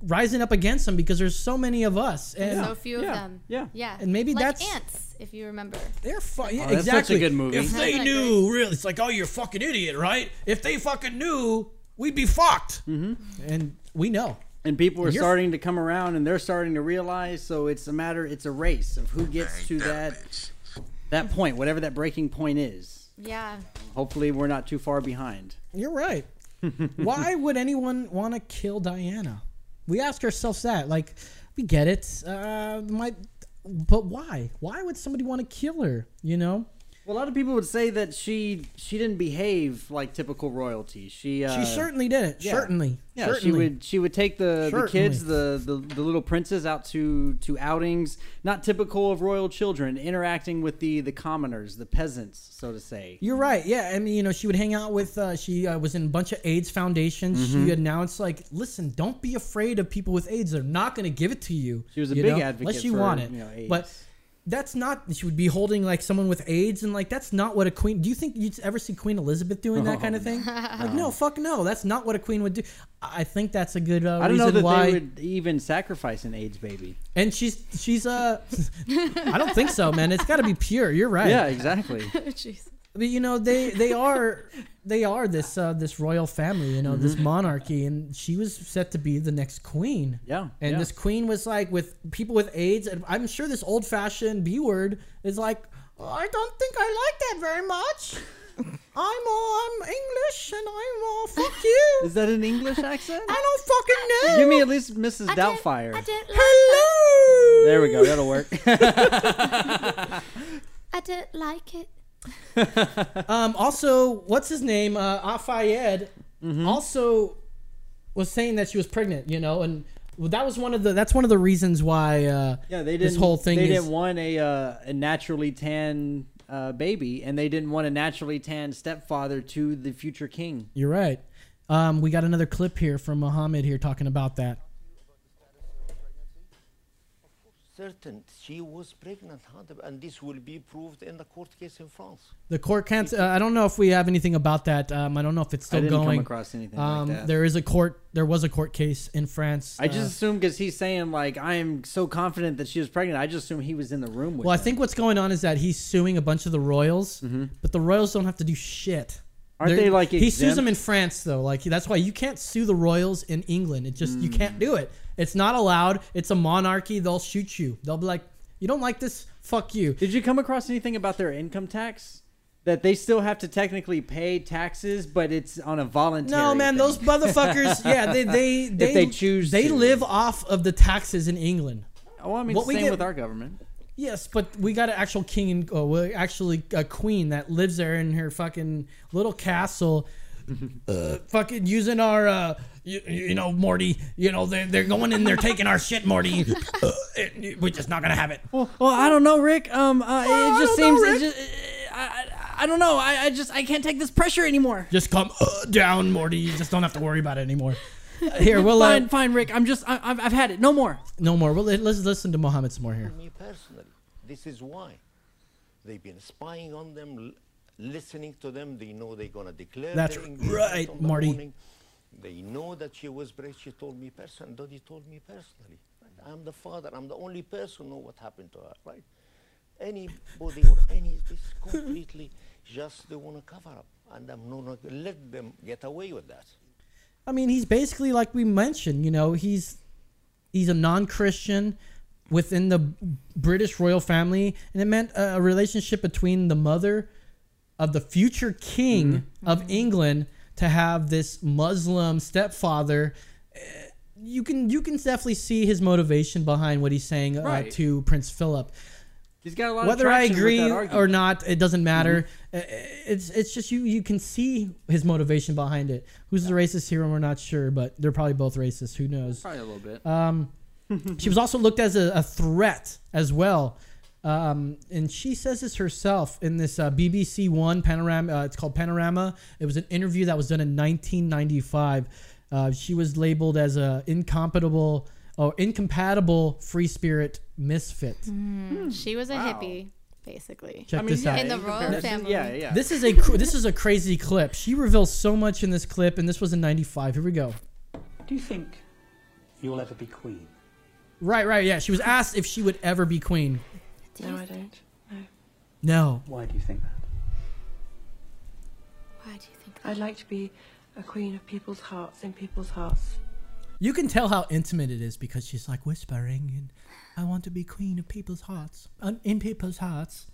rising up against them because there's so many of us and yeah. so few yeah. of them. Yeah, yeah, and maybe like that's ants. If you remember, they're fucking yeah, oh, exactly. That's such a good movie. If they knew, really, it's like, oh, you're a fucking idiot, right? If they fucking knew, we'd be fucked. Mm-hmm. And we know. And people are and starting to come around, and they're starting to realize. So it's a matter. It's a race of who gets to that that point, whatever that breaking point is. Yeah. Hopefully, we're not too far behind. You're right. Why would anyone want to kill Diana? We ask ourselves that. Like, we get it. Uh, my, but why? Why would somebody want to kill her? You know. Well, a lot of people would say that she she didn't behave like typical royalty. She uh, she certainly didn't. Yeah. Certainly. Yeah. Certainly. She would she would take the, the kids, the, the the little princes out to to outings. Not typical of royal children, interacting with the the commoners, the peasants, so to say. You're right. Yeah. I mean, you know, she would hang out with. Uh, she uh, was in a bunch of AIDS foundations. Mm-hmm. She announced, like, listen, don't be afraid of people with AIDS. They're not going to give it to you. She was a you big know? advocate unless you for, want it. You know, AIDS. But that's not, she would be holding like someone with AIDS and like, that's not what a queen, do you think you'd ever see Queen Elizabeth doing that oh, kind of thing? No. Like, no, fuck no. That's not what a queen would do. I think that's a good uh, I don't reason know that why. They would even sacrifice an AIDS baby. And she's, she's, uh, I don't think so, man. It's gotta be pure. You're right. Yeah, exactly. Jeez. But you know, they, they are, they are this, uh, this royal family, you know, mm-hmm. this monarchy, and she was set to be the next queen. Yeah. And yeah. this queen was like with people with AIDS, and I'm sure this old fashioned B word is like, oh, I don't think I like that very much. I'm all, I'm English and I'm all, fuck you. Is that an English accent? I don't fucking know. Give me at least Missus I Doubtfire. Did, I did like hello. That. There we go. That'll work. I didn't like it. um, also, what's his name? Uh, Al-Fayed mm-hmm. also was saying that she was pregnant, you know, and that was one of the that's one of the reasons why. Uh, yeah, they didn't. This whole thing. They is, didn't want a uh, a naturally tan uh, baby, and they didn't want a naturally tan stepfather to the future king. You're right. Um, we got another clip here from Mohammed here talking about that. certain she was pregnant, and this will be proved in the court case in France. The court can't. Uh, I don't know if we have anything about that. Um, I don't know if it's still I didn't going. Come across anything um, like that. There is a court. There was a court case in France. I just uh, assume because he's saying like I am so confident that she was pregnant. I just assume he was in the room with. Well, her. I think what's going on is that he's suing a bunch of the royals, mm-hmm. but the royals don't have to do shit. Aren't They're, they like exempt? He sues them in France though. Like that's why you can't sue the royals in England. It just mm. you can't do it. It's not allowed. It's a monarchy. They'll shoot you. They'll be like, you don't like this? Fuck you. Did you come across anything about their income tax? That they still have to technically pay taxes, but it's on a voluntary No, man, thing. Those motherfuckers, yeah, they they, they, they choose They to. live off of the taxes in England. Oh, I mean, what the same get, with our government. Yes, but we got an actual king and oh, well, actually a queen that lives there in her fucking little castle. Uh, fucking using our, uh, you, you know, Morty, you know, they're, they're going in, they're taking our shit, Morty. Uh, we're just not going to have it. Well, well, I don't know, Rick. Um, uh, oh, It just seems, know, it just, uh, I, I don't know. I, I just, I can't take this pressure anymore. Just come uh, down, Morty. You just don't have to worry about it anymore. Uh, here, we'll... Fine, uh, fine, Rick. I'm just, I, I've, I've had it. No more. No more. Well, let's listen to Mohammed some more here. Me personally, this is why they've been spying on them. Listening to them, they know they're gonna declare. That's right, Marty. Morning. They know that she was brave. She told me personally. Doddy told me personally. Right? I'm the father. I'm the only person who know what happened to her. Right? Anybody or any is completely just they wanna cover up, and I'm not gonna let them get away with that. I mean, he's basically like we mentioned. You know, he's he's a non-Christian. Within the British royal family, and it meant a, a relationship between the mother of the future king mm-hmm. of mm-hmm. England to have this Muslim stepfather. You can you can definitely see his motivation behind what he's saying right. uh, to Prince Philip. He's got a lot Whether of I agree or not, it doesn't matter. Mm-hmm. It's it's just you you can see his motivation behind it. Who's yeah. the racist hero? We're not sure, but they're probably both racist. Who knows? Probably a little bit. Um, she was also looked as a, a threat as well. Um, and she says this herself in this uh, B B C One Panorama. Uh, it's called Panorama. It was an interview that was done in nineteen ninety-five. Uh, she was labeled as a incompatible or incompatible free spirit misfit. Mm, she was a wow. hippie, basically. Check I mean, this out. In the royal family. Yeah, yeah. This is a this is a crazy clip. She reveals so much in this clip, and this was in ninety-five. Here we go. Do you think you'll ever be queen? Right, right. Yeah. She was asked if she would ever be queen. No, I don't. No. No. Why do you think that? Why do you think that? I'd like to be a queen of people's hearts, in people's hearts. You can tell how intimate it is because she's like whispering, and I want to be queen of people's hearts, in people's hearts.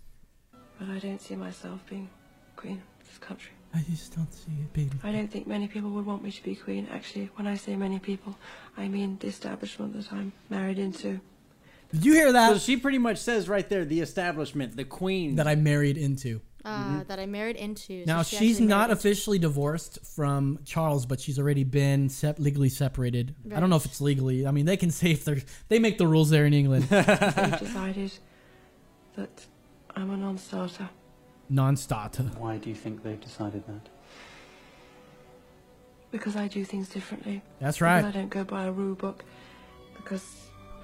But I don't see myself being queen of this country. I just don't see it being... I don't think many people would want me to be queen. Actually, when I say many people, I mean the establishment that I'm married into. Did you hear that? So she pretty much says right there, the establishment, the queen. That I married into. Uh, mm-hmm. That I married into. Now, so she she's not officially into. divorced from Charles, but she's already been sep legally separated. Right. I don't know if it's legally. I mean, they can say if they're... They make the rules there in England. I've decided that I'm a non-starter. Non-starter. Why do you think they've decided that? Because I do things differently. That's right. Because I don't go by a rule book. Because...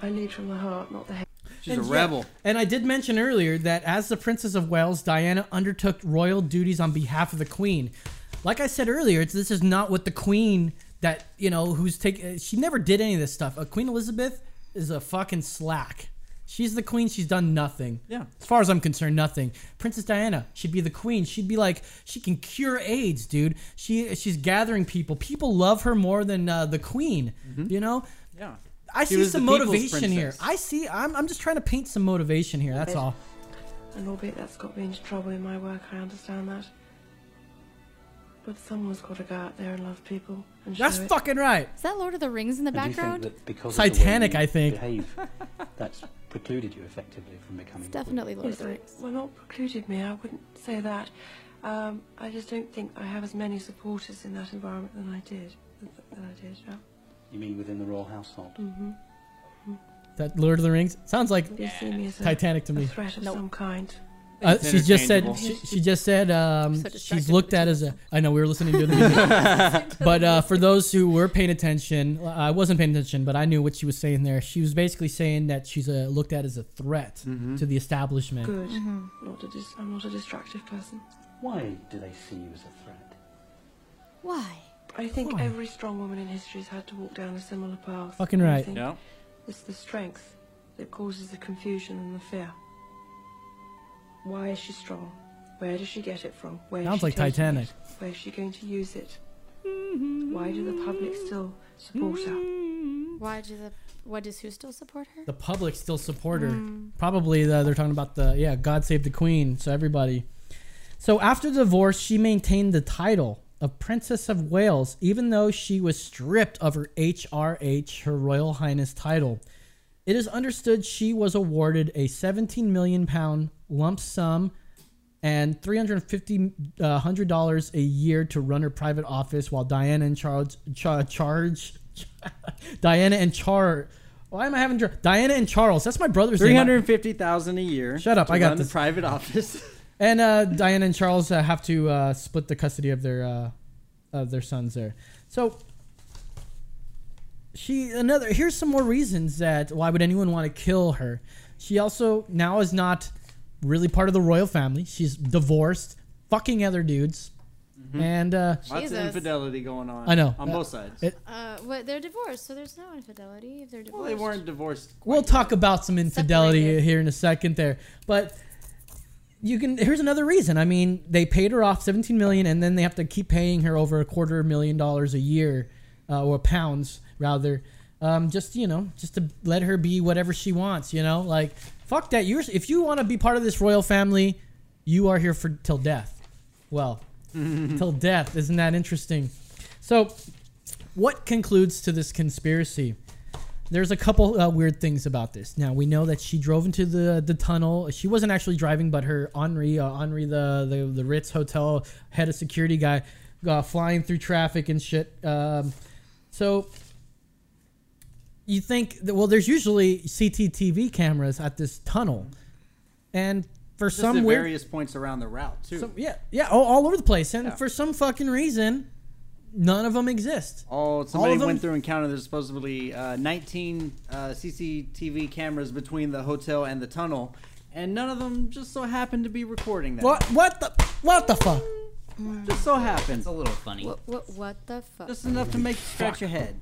I lead from the heart, not the head. She's and a rebel. Yeah, and I did mention earlier that as the Princess of Wales, Diana undertook royal duties on behalf of the Queen. Like I said earlier, it's, this is not what the Queen that, you know, who's taking... She never did any of this stuff. Uh, Queen Elizabeth is a fucking slack. She's the Queen. She's done nothing. Yeah. As far as I'm concerned, nothing. Princess Diana should be the Queen. She'd be like... She can cure AIDS, dude. She She's gathering people. People love her more than uh, the Queen, mm-hmm. you know? Yeah. I she see some motivation here. I see. I'm, I'm just trying to paint some motivation here. That's all. And albeit that's got me into trouble in my work, I understand that. But someone's got to go out there and love people. And that's show it. Fucking right. Is that Lord of the Rings in the and background? Titanic, I think. Behave, that's precluded you effectively from becoming. It's definitely Lord of the Rings. Well, not precluded me. I wouldn't say that. Um, I just don't think I have as many supporters in that environment than I did. Than I did. Yeah. You mean within the royal household? Mm-hmm. Mm-hmm. That Lord of the Rings sounds like yeah. Titanic to me. A threat of nope. some kind. Uh, she just said. She, she just said. Um, she's looked at as a. I know we were listening to the music, but uh, for those who were paying attention, I wasn't paying attention, but I knew what she was saying there. She was basically saying that she's uh, looked at as a threat mm-hmm. to the establishment. Good. Mm-hmm. Not a dis- I'm not a destructive person. Why do they see you as a threat? Why? I think Why? every strong woman in history's had to walk down a similar path. Fucking right. Yeah. It's the strength that causes the confusion and the fear. Why is she strong? Where does she get it from? Where Sounds like Titanic. It? Where is she going to use it? Why do the public still support her? Why do the what does who still support her? The public still support her. Mm. Probably the, they're talking about the yeah, God Save the Queen. So everybody. So after divorce, she maintained the title of Princess of Wales, even though she was stripped of her H R H, her Royal Highness title. It is understood she was awarded a seventeen million pound lump sum and three hundred fifty dollars a year to run her private office while Diana and Charles char, charge Diana and Char. Why am I having Diana and Charles? That's my brother's name. three hundred fifty thousand dollars a year. Shut up! To I got run this. The private office. And uh, Diana and Charles uh, have to uh, split the custody of their uh, of their sons there. So she another here's some more reasons that why would anyone want to kill her. She also now is not really part of the royal family. She's divorced, fucking other dudes, mm-hmm. and uh, lots of infidelity going on. I know on uh, both sides. It, uh, well, they're divorced, so there's no infidelity if they're divorced. Well, they weren't divorced. We'll yet. talk about some infidelity Separated. here in a second there, but. You can. Here's another reason. I mean, they paid her off seventeen million dollars, and then they have to keep paying her over a quarter million dollars a year, uh, or pounds rather, um, just you know, just to let her be whatever she wants. You know, like fuck that. You're if you want to be part of this royal family, you are here for till death. Well, till death. Isn't that interesting? So, what concludes to this conspiracy? There's a couple uh, weird things about this. Now, we know that she drove into the, the tunnel. She wasn't actually driving, but her Henri, uh, Henri the, the, the Ritz Hotel head of security guy, uh, flying through traffic and shit. Um, so you think, that, well, there's usually C C T V cameras at this tunnel. And for Just some weird... various points around the route, too. Some, yeah, yeah, all, all over the place. And yeah. for some fucking reason... None of them exist. Oh, somebody went through and counted. There's supposedly uh, nineteen uh, C C T V cameras between the hotel and the tunnel, and none of them just so happened to be recording that. What? What the? What the fuck? Just so happened. It's a little funny. What? What, what the fuck? Just enough to make you scratch your head.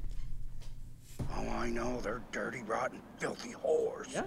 Oh, I know. They're dirty, rotten, filthy whores. Yeah,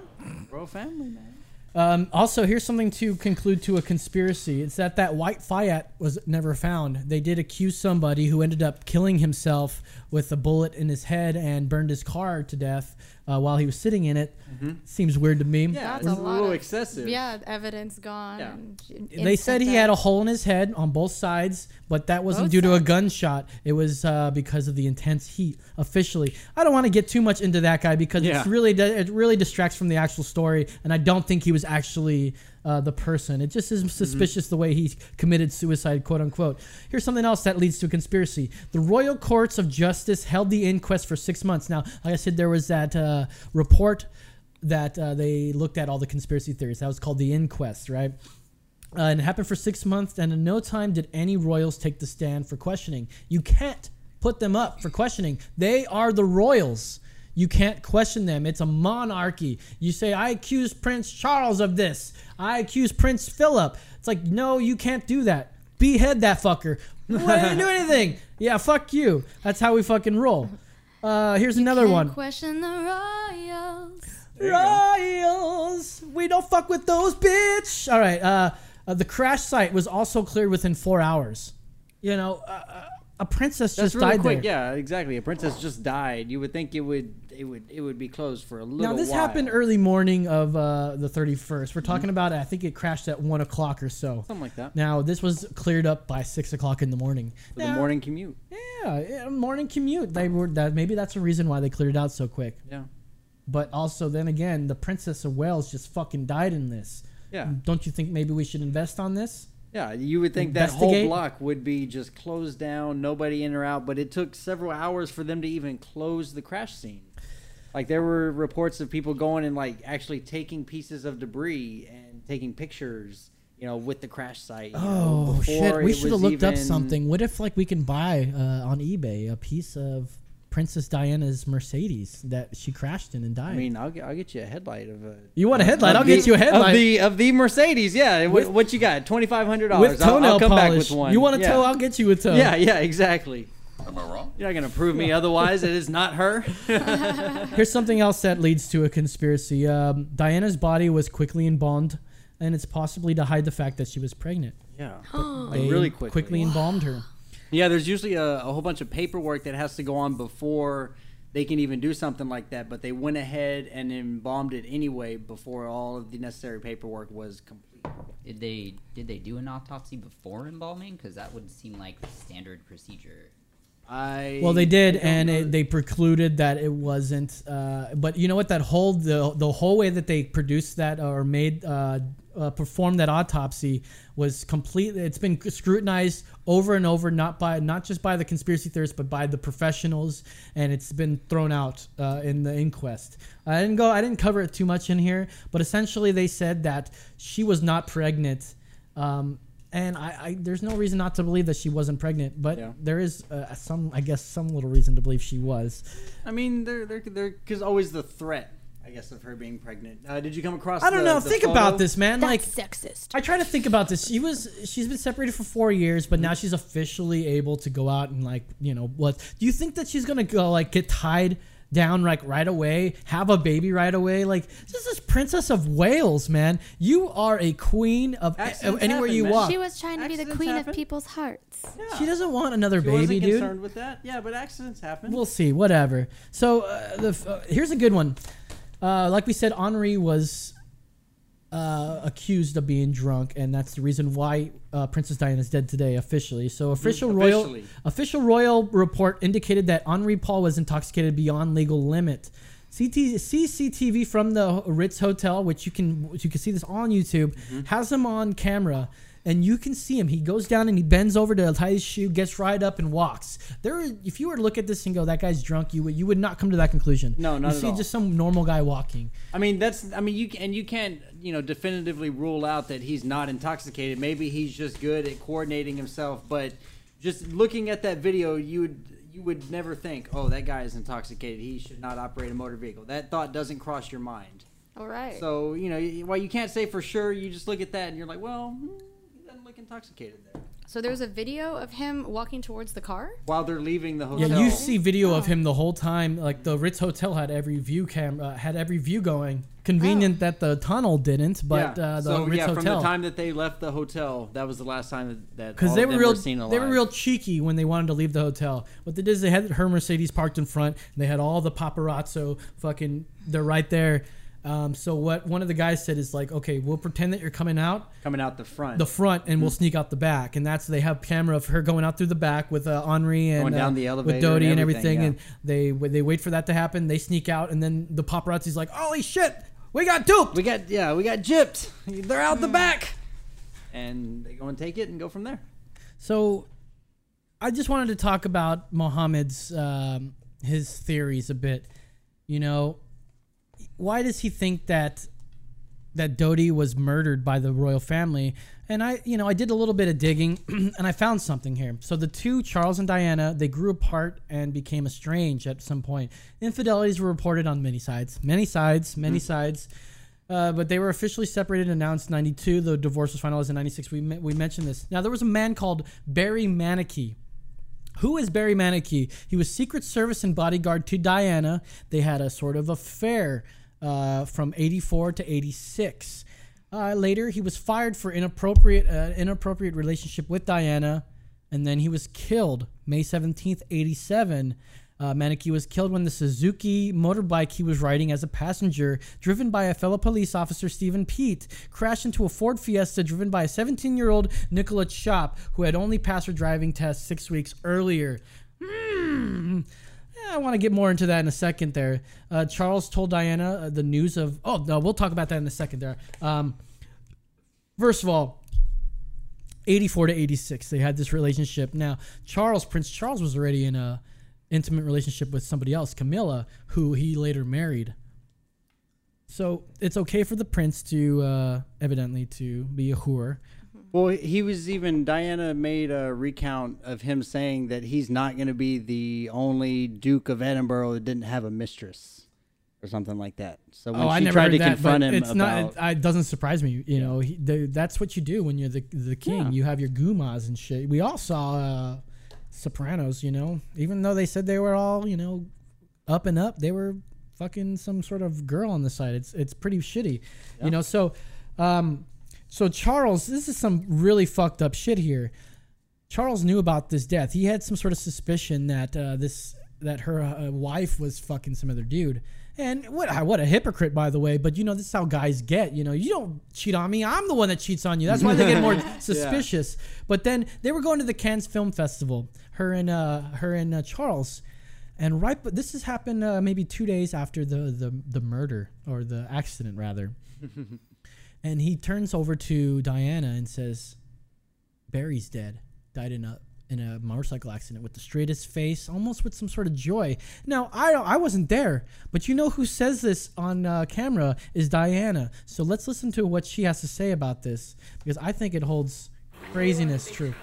bro, family man. Um, also, here's something to conclude to a conspiracy. It's that that white Fayette was never found. They did accuse somebody who ended up killing himself with a bullet in his head and burned his car to death uh, while he was sitting in it. Mm-hmm. Seems weird to me. Yeah, that's a, a little of, excessive. Yeah, evidence gone. Yeah. They said he had a hole in his head on both sides, but that wasn't both due sides. to a gunshot. It was uh, because of the intense heat. Officially, I don't want to get too much into that guy because yeah. it's really it really distracts from the actual story, and I don't think he was actually uh, the person. It just is suspicious mm-hmm. the way he committed suicide, quote unquote. Here's something else that leads to a conspiracy. The Royal Courts of Justice held the inquest for six months. Now, like I said, there was that uh, report that uh, they looked at all the conspiracy theories. That was called the inquest, right? Uh, and it happened for six months, and in no time did any royals take the stand for questioning. You can't put them up for questioning. They are the royals. You can't question them. It's a monarchy. You say, I accuse Prince Charles of this. I accuse Prince Philip. It's like, no, you can't do that. Behead that fucker. Why didn't do anything? Yeah, fuck you. That's how we fucking roll. Uh, here's you another can't one. Question the royals. Royals. We don't fuck with those, bitch. All right. Uh, uh, the crash site was also cleared within four hours. You know... Uh, A princess That's just really died quick. there. Yeah, exactly. A princess just died. You would think it would it would it would be closed for a little while. Now this while. happened early morning of uh, the thirty-first. We're talking mm-hmm. about I think it crashed at one o'clock or so. Something like that. Now this was cleared up by six o'clock in the morning. For now, the morning commute. Yeah, yeah, morning commute. They were that maybe that's the reason why they cleared it out so quick. Yeah. But also then again, the Princess of Wales just fucking died in this. Yeah. Don't you think maybe we should invest on this? Yeah, you would think that whole block would be just closed down, nobody in or out, but it took several hours for them to even close the crash scene. Like, there were reports of people going and, like, actually taking pieces of debris and taking pictures you know, with the crash site. You oh, know, shit. We should have looked even... up something. What if, like, we can buy uh, on eBay a piece of Princess Diana's Mercedes that she crashed in and died? I mean, I'll get, I'll get you a headlight of a. You want a headlight? I'll the, get you a headlight of the of the Mercedes. Yeah. With, what you got? Twenty five hundred dollars. With toenail I'll, I'll come polish. Back with one. You want a yeah. toe? I'll get you a toe. Yeah. Yeah. Exactly. Am I wrong? You're not gonna prove me otherwise. It is not her. Here's something else that leads to a conspiracy. Um, Diana's body was quickly embalmed, and it's possibly to hide the fact that she was pregnant. Yeah. Like really quickly. Quickly embalmed her. Yeah, there's usually a, a whole bunch of paperwork that has to go on before they can even do something like that, but they went ahead and embalmed it anyway before all of the necessary paperwork was complete. Did they did they do an autopsy before embalming? Because that would seem like the standard procedure. I well, they did, and it, they precluded that it wasn't. Uh, but you know what? That whole the the whole way that they produced that or made. Uh, Uh, performed that autopsy was completely. It's been scrutinized over and over, not by not just by the conspiracy theorists, but by the professionals, and it's been thrown out uh, in the inquest. I didn't go. I didn't cover it too much in here, but essentially they said that she was not pregnant, um, and I, I there's no reason not to believe that she wasn't pregnant, but yeah. there is uh, some, I guess, some little reason to believe she was. I mean, there there there because always the threat. I guess of her being pregnant. Uh, did you come across? I don't the, know. The think photo? About this, man. That's like sexist. I try to think about this. She was. She's been separated for four years, but now she's officially able to go out and like, you know, what? Do you think that she's gonna go like get tied down like right away, have a baby right away? Like this is Princess of Wales, man. You are a queen of Accidents anywhere happen, you man. Walk. She was trying to accidents be the queen happen. Of people's hearts. Yeah. She doesn't want another she baby, wasn't dude. Concerned with that? Yeah, but accidents happen. We'll see. Whatever. So uh, the, uh, here's a good one. Uh, like we said, Henri was uh, accused of being drunk, and that's the reason why uh, Princess Diana is dead today officially. So official mm, royal officially. official royal report indicated that Henri Paul was intoxicated beyond legal limit. C C T V from the Ritz Hotel, which you can you can see this on YouTube, mm-hmm. has him on camera. And you can see him. He goes down and he bends over to tie his shoe, gets right up and walks. There, if you were to look at this and go, "That guy's drunk," you would you would not come to that conclusion. No, not you at all. You see just some normal guy walking. I mean, that's. I mean, you and you can't, you know, definitively rule out that he's not intoxicated. Maybe he's just good at coordinating himself. But just looking at that video, you would you would never think, "Oh, that guy is intoxicated. He should not operate a motor vehicle." That thought doesn't cross your mind. All right. So you know, while you can't say for sure, you just look at that and you're like, "Well." Intoxicated there. So there's a video of him walking towards the car while they're leaving the hotel. Yeah, you see video oh. of him the whole time. Like the Ritz Hotel had every view camera, had every view going. Convenient oh. that the tunnel didn't, but yeah. uh, the so, Ritz yeah, Hotel. From the time that they left the hotel, that was the last time that because they were real, were seen alive. They were real cheeky when they wanted to leave the hotel. What they did is they had her Mercedes parked in front. And they had all the paparazzo fucking. They're right there. Um, so what one of the guys said is like, okay, we'll pretend that you're coming out, coming out the front, the front, and mm-hmm. we'll sneak out the back, and that's they have camera of her going out through the back with uh, Henri and going down uh, the elevator with Dodie and everything, and, everything, yeah. and they they wait for that to happen, they sneak out, and then the paparazzi's like, holy shit, we got duped, we got yeah, we got gypped, they're out the back, and they go and take it and go from there. So, I just wanted to talk about Mohammed's um, his theories a bit, you know. Why does he think that that Dodie was murdered by the royal family? And I, you know, I did a little bit of digging and I found something here. So the two, Charles and Diana, they grew apart and became estranged at some point. Infidelities were reported on many sides, many sides, many mm-hmm. sides. Uh, but they were officially separated and announced in ninety-two. The divorce was finalized in ninety-six. We we mentioned this. Now, there was a man called Barry Mannakee. Who is Barry Mannakee? He was Secret Service and bodyguard to Diana. They had a sort of affair uh, from eighty-four to eighty-six. Uh, later, he was fired for inappropriate uh, inappropriate relationship with Diana, and then he was killed May seventeenth, eighty-seven. Uh, Mannakee was killed when the Suzuki motorbike he was riding as a passenger, driven by a fellow police officer, Stephen Pete, crashed into a Ford Fiesta driven by a seventeen-year-old Nicola Chop, who had only passed her driving test six weeks earlier. Mm. Yeah, I want to get more into that in a second there. Uh, Charles told Diana uh, the news of... Oh, no, we'll talk about that in a second there. Um, first of all, eighty-four to eighty-six, they had this relationship. Now, Charles, Prince Charles was already in a... intimate relationship with somebody else, Camilla, who he later married. So it's okay for the prince to uh, evidently to be a whore. Well, he was even, Diana made a recount of him saying that he's not going to be the only Duke of Edinburgh that didn't have a mistress or something like that. So when oh, she I never tried to that, confront him it's about... Not, it, it doesn't surprise me. You know, he, the, that's what you do when you're the, the king. Yeah. You have your gumas and shit. We all saw uh, Sopranos, you know. Even though they said they were all, you know, up and up, they were fucking some sort of girl on the side. It's, it's pretty shitty, yeah. you know. So... Um, So Charles, this is some really fucked up shit here. Charles knew about this death. He had some sort of suspicion that uh, this that her uh, wife was fucking some other dude. And what what a hypocrite, by the way. But you know, this is how guys get. You know, you don't cheat on me. I'm the one that cheats on you. That's why they get more suspicious. Yeah. But then they were going to the Cannes Film Festival. Her and uh, her and uh, Charles. And right, but this has happened uh, maybe two days after the the the murder or the accident, rather. And he turns over to Diana and says, Barry's dead. Died in a in a motorcycle accident, with the straightest face, almost with some sort of joy. Now, I, I wasn't there, but you know who says this on uh, camera is Diana. So let's listen to what she has to say about this, because I think it holds craziness true.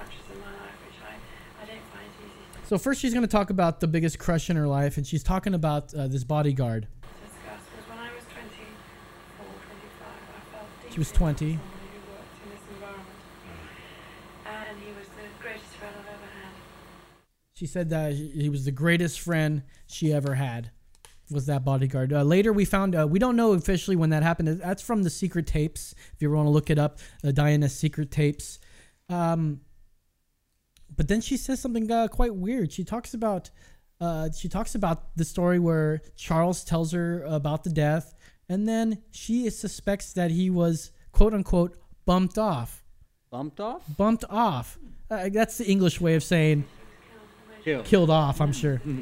So first she's going to talk about the biggest crush in her life, and she's talking about uh, this bodyguard. She was twenty. And he was the greatest friend I've ever had. She said that he was the greatest friend she ever had, was that bodyguard. Uh, later we found, uh, we don't know officially when that happened. That's from the secret tapes, if you want to look it up, the Diana secret tapes. Um, but then she says something uh, quite weird. She talks about, uh, she talks about the story where Charles tells her about the death. And then she suspects that he was, quote unquote, bumped off. Bumped off? Bumped off. Uh, that's the English way of saying killed, killed off, I'm sure. Mm-hmm.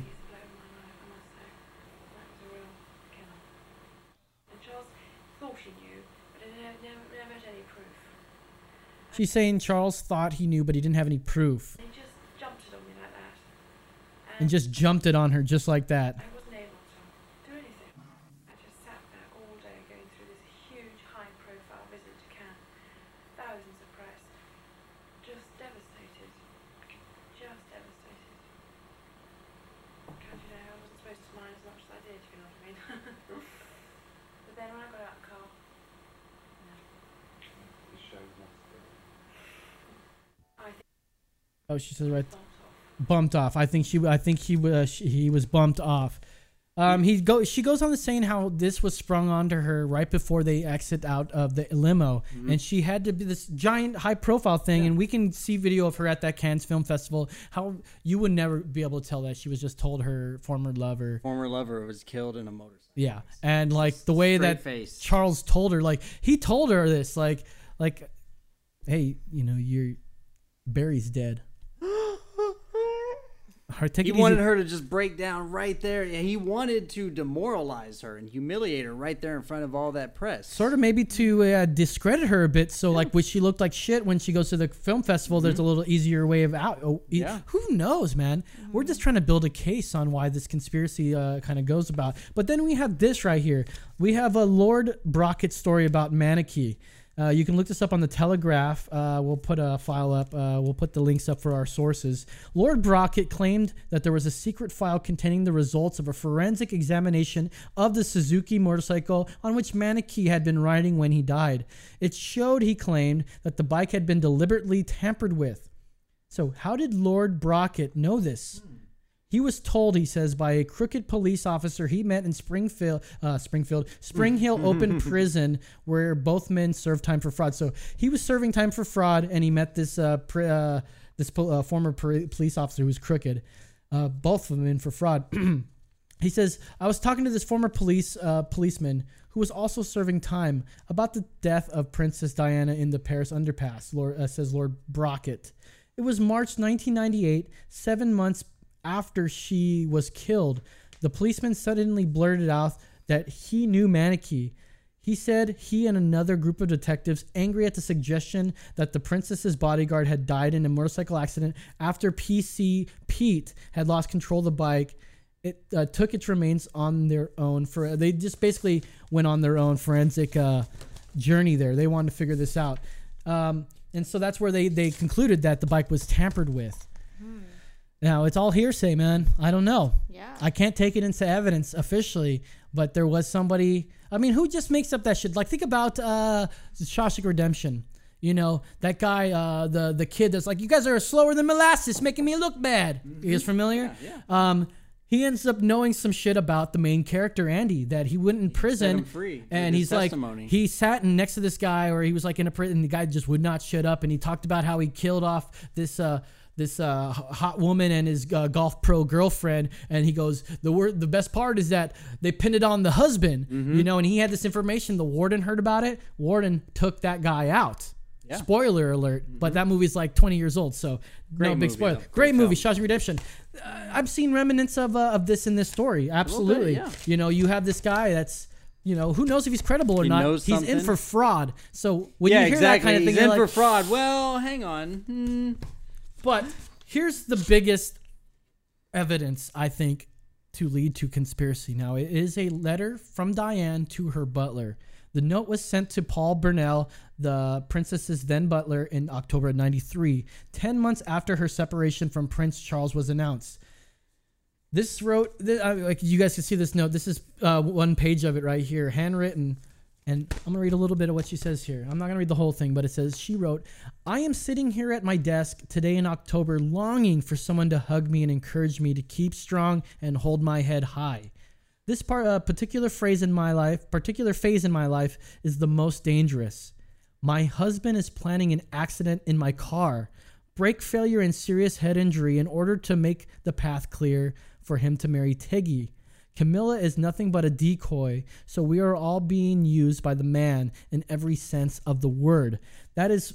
She's saying Charles thought he knew, but he didn't have any proof. And just jumped it on me like that. And, and just jumped it on her just like that. Oh, she says right, bumped off. I think she. I think he was. Uh, he was bumped off. Um, he go. She goes on to saying how this was sprung onto her right before they exit out of the limo, mm-hmm. and she had to be this giant, high-profile thing. Yeah. And we can see video of her at that Cannes Film Festival. How you would never be able to tell that she was just told her former lover, former lover was killed in a motorcycle. Yeah, and like the way Straight that face. Charles told her, like he told her this, like, like, hey, you know, you're Barry's dead. Her, he wanted easy. her to just break down right there. He wanted to demoralize her and humiliate her right there in front of all that press. Sort of maybe to uh, discredit her a bit. So yeah. like when she looked like shit when she goes to the film festival, mm-hmm. there's a little easier way of out. Oh, yeah. Who knows, man? Mm-hmm. We're just trying to build a case on why this conspiracy uh, kind of goes about. But then we have this right here. We have a Lord Brockett story about Mannakee. Uh, you can look this up on the Telegraph. Uh, we'll put a file up. Uh, we'll put the links up for our sources. Lord Brockett claimed that there was a secret file containing the results of a forensic examination of the Suzuki motorcycle on which Mannakee had been riding when he died. It showed, he claimed, that the bike had been deliberately tampered with. So how did Lord Brockett know this? He was told, he says, by a crooked police officer he met in Springfield, uh, Springfield, Spring Hill Open Prison, where both men served time for fraud. So he was serving time for fraud, and he met this uh, pr- uh, this po- uh, former pr- police officer who was crooked. Uh, both of them in for fraud. He says, I was talking to this former police uh, policeman who was also serving time about the death of Princess Diana in the Paris underpass. Lord, uh, says Lord Brockett. It was March nineteen ninety-eight, seven months after she was killed. The policeman suddenly blurted out that he knew Mannakee. He said he and another group of detectives, angry at the suggestion that the princess's bodyguard had died in a motorcycle accident after P C Pete had lost control of the bike, It uh, took its remains on their own for they just basically went on their own forensic uh, journey there. They wanted to figure this out. Um, and so that's where they, they concluded that the bike was tampered with. Hmm. Now, it's all hearsay, man. I don't know. Yeah. I can't take it into evidence officially, but there was somebody. I mean, who just makes up that shit? Like, think about uh, Shawshank Redemption. You know, that guy, uh, the, the kid that's like, you guys are slower than molasses, making me look bad. Mm-hmm. You guys familiar? Yeah, yeah. Um, he ends up knowing some shit about the main character, Andy, that he went in prison. Set him free. And he's testimony. Like, he sat in next to this guy, or he was like in a prison, and the guy just would not shut up. And he talked about how he killed off this... Uh, This uh, hot woman and his uh, golf pro girlfriend, and he goes, the word, the best part is that they pinned it on the husband, mm-hmm. you know, and he had this information. The warden heard about it. Warden took that guy out. Yeah. Spoiler alert, mm-hmm. but that movie's like twenty years old, so Great no big movie, spoiler. Though. Great movie, Shawshank Redemption. Uh, I've seen remnants of uh, of this in this story. Absolutely, bit, yeah. You know, you have this guy that's. You know, who knows if he's credible or he not? He's something. In for fraud. So when yeah, you hear exactly. that kind of thing, he's in like, for fraud. Well, hang on. Hmm. But here's the biggest evidence, I think, to lead to conspiracy. Now, it is a letter from Diane to her butler. The note was sent to Paul Burnell, the princess's then butler, in October of ninety-three, ten months after her separation from Prince Charles was announced. This wrote, like you guys can see this note. This is uh, one page of it right here, handwritten. And I'm going to read a little bit of what she says here. I'm not going to read the whole thing, but it says, she wrote, I am sitting here at my desk today in October, longing for someone to hug me and encourage me to keep strong and hold my head high. This part, uh, particular phrase in my life, particular phase in my life is the most dangerous. My husband is planning an accident in my car, brake failure and serious head injury in order to make the path clear for him to marry Tiggy. Camilla is nothing but a decoy, so we are all being used by the man in every sense of the word. That is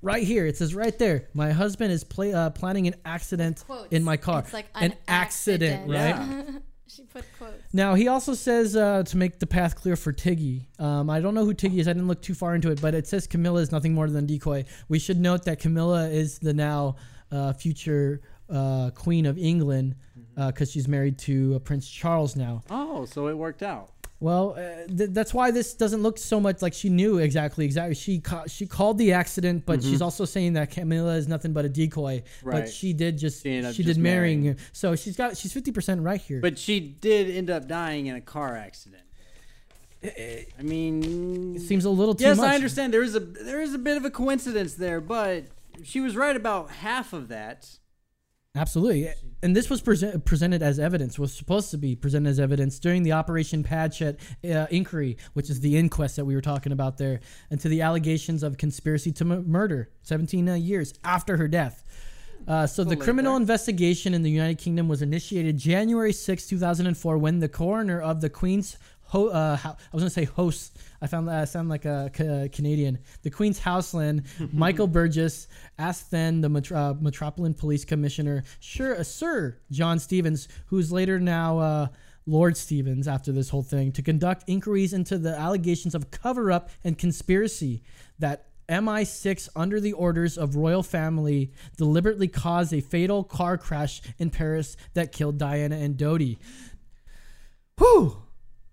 right here. It says right there, my husband is play, uh, planning an accident quotes. In my car. It's like an, an accident, accident, right? Yeah. She put quotes. Now, he also says uh, to make the path clear for Tiggy. Um, I don't know who Tiggy is. I didn't look too far into it, but it says Camilla is nothing more than a decoy. We should note that Camilla is the now uh, future... Uh, Queen of England because mm-hmm. uh, she's married to uh, Prince Charles now. Oh, so it worked out. Well, uh, th- that's why this doesn't look so much like she knew exactly. Exactly, she ca- she called the accident, but mm-hmm. she's also saying that Camilla is nothing but a decoy. Right. But she did just she, she just did marrying him, so she's got she's fifty percent right here. But she did end up dying in a car accident. I mean, it seems a little too yes, much. Yes, I understand. There is a there is a bit of a coincidence there, but she was right about half of that. Absolutely. And this was pre- presented as evidence, was supposed to be presented as evidence during the Operation Padgett uh, inquiry, which is the inquest that we were talking about there, and to the allegations of conspiracy to m- murder seventeen uh, years after her death. Uh, so the criminal investigation in the United Kingdom was initiated January sixth, two thousand four, when the coroner of the Queen's... Ho- uh, ho- I was going to say host. I found that I sound like a ca- Canadian. The Queen's Houseland, Michael Burgess, asked then the Met- uh, Metropolitan Police Commissioner, sure, uh, Sir John Stevens, who's later now uh, Lord Stevens after this whole thing, to conduct inquiries into the allegations of cover-up and conspiracy that M I six, under the orders of royal family, deliberately caused a fatal car crash in Paris that killed Diana and Dodi. Whew!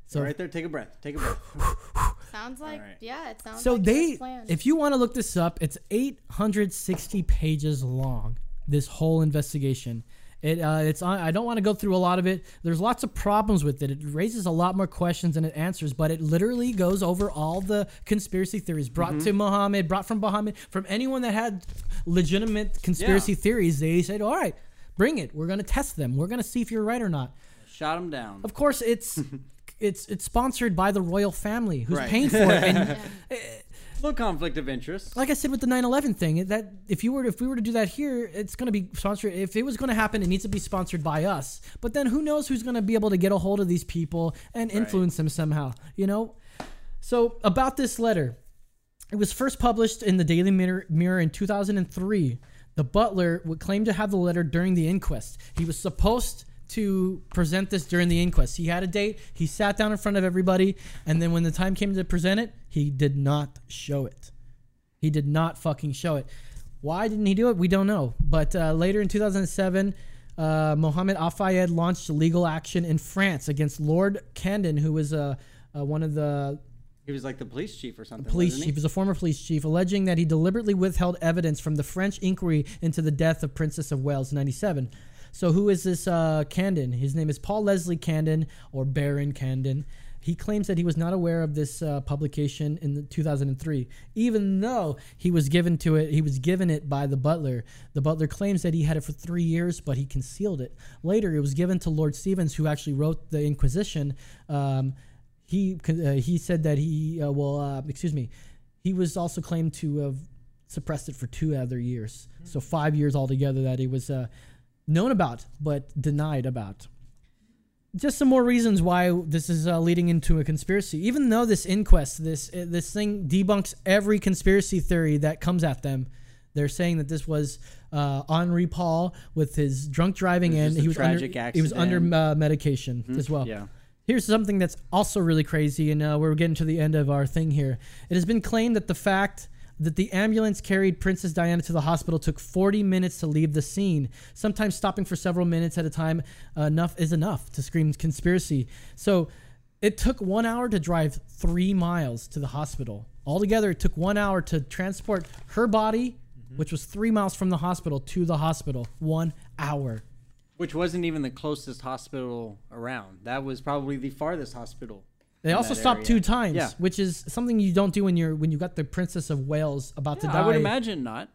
So right there, take a breath. Take a breath. Sounds like, right. yeah, it sounds so like they, if you want to look this up, it's eight hundred sixty pages long, this whole investigation. It uh, it's on, I don't want to go through a lot of it. There's lots of problems with it. It raises a lot more questions than it answers, but it literally goes over all the conspiracy theories brought mm-hmm. to Mohammed, brought from Mohammed, from anyone that had legitimate conspiracy yeah. theories. They said, all right, bring it. We're going to test them. We're going to see if you're right or not. Shot them down. Of course, it's... It's it's sponsored by the royal family, who's right. paying for it. And, yeah. uh, little conflict of interest. Like I said with the nine eleven thing, that if you were to, if we were to do that here, it's going to be sponsored. If it was going to happen, it needs to be sponsored by us. But then who knows who's going to be able to get a hold of these people and influence right. them somehow? You know. So about this letter, it was first published in the Daily Mirror, Mirror in two thousand three. The butler would claim to have the letter during the inquest. He was supposed. To present this during the inquest. He had a date. He sat down in front of everybody. And then when the time came to present it, he did not show it. He did not fucking show it. Why didn't he do it? We don't know. But uh, later in two thousand seven, uh, Mohamed Al-Fayed launched legal action in France against Lord Camden, who was uh, uh, one of the... He was like the police chief or something. Police chief. He was a former police chief, alleging that he deliberately withheld evidence from the French inquiry into the death of Princess of Wales in ninety-seven. So who is this uh, Camden? His name is Paul Leslie Camden, or Baron Camden. He claims that he was not aware of this uh, publication in two thousand three, even though he was given to it. He was given it by the butler. The butler claims that he had it for three years, but he concealed it. Later, it was given to Lord Stevens, who actually wrote the Inquisition. Um, he uh, he said that he uh, well, uh, excuse me, he was also claimed to have suppressed it for two other years. Mm-hmm. So five years altogether that it was uh, known about but denied about. Just some more reasons why this is uh, leading into a conspiracy. Even though this inquest, this uh, this thing debunks every conspiracy theory that comes at them, they're saying that this was uh, Henri Paul with his drunk driving and he was under accident. He was under uh, medication mm-hmm. as well. Yeah. Here's something that's also really crazy, and uh, we're getting to the end of our thing here. It has been claimed that the fact that the ambulance carried Princess Diana to the hospital took forty minutes to leave the scene, sometimes stopping for several minutes at a time. Uh, enough is enough to scream conspiracy. So it took one hour to drive three miles to the hospital. Altogether, it took one hour to transport her body, mm-hmm. which was three miles from the hospital, to the hospital. One hour. Which wasn't even the closest hospital around. That was probably the farthest hospital. They also stopped area. two times, yeah. which is something you don't do when you're when you got the Princess of Wales about yeah, to die. I would imagine not.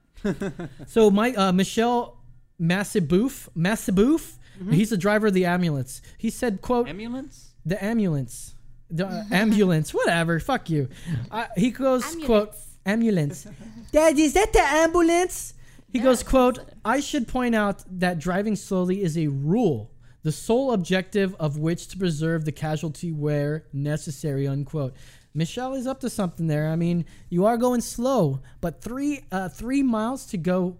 So my uh, Michel Massibouf, Massibouf, mm-hmm. he's the driver of the ambulance. He said, "Quote ambulance, the ambulance, the uh, ambulance, whatever. Fuck you." Uh, he goes, ambulance. "Quote ambulance, Dad, is that the ambulance?" He yeah, goes, "Quote I should point out that driving slowly is a rule, the sole objective of which to preserve the casualty where necessary," unquote. Michelle is up to something there. I mean, you are going slow, but three uh, three miles to go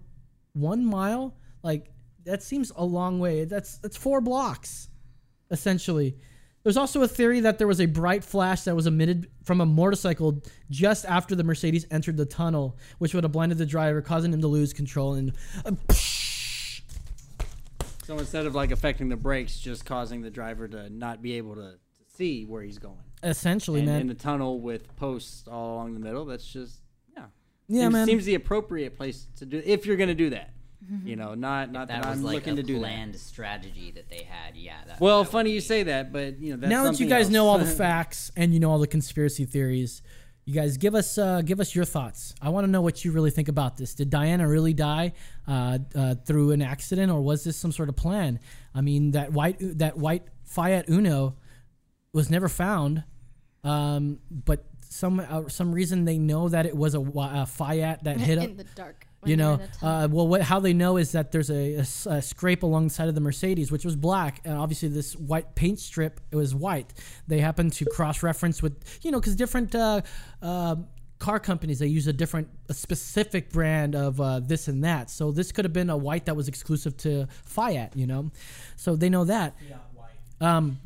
one mile, like that seems a long way. That's that's four blocks, essentially. There's also a theory that there was a bright flash that was emitted from a motorcycle just after the Mercedes entered the tunnel, which would have blinded the driver, causing him to lose control and... Uh, So instead of like affecting the brakes, just causing the driver to not be able to, to see where he's going. Essentially, and man. In the tunnel with posts all along the middle, that's just, yeah. Yeah, seems, man. Seems the appropriate place to do, if you're going to do that. You know, not, not that, that I'm like looking to do that. That was like a planned strategy that they had, yeah. That, well, that funny you say that, but you know, that's now that you guys else. know all the facts and you know all the conspiracy theories, you guys give us uh, give us your thoughts. I want to know what you really think about this. Did Diana really die uh, uh, through an accident, or was this some sort of plan? I mean, that white that white Fiat Uno was never found, um, but some uh, some reason they know that it was a, a Fiat that hit up in the dark. You know, uh, well, what, how they know is that there's a, a, a scrape alongside of the Mercedes, which was black. And obviously this white paint strip, it was white. They happened to cross-reference with, you know, because different uh, uh, car companies, they use a different a specific brand of uh, this and that. So this could have been a white that was exclusive to Fiat, you know. So they know that. Yeah, white. Um,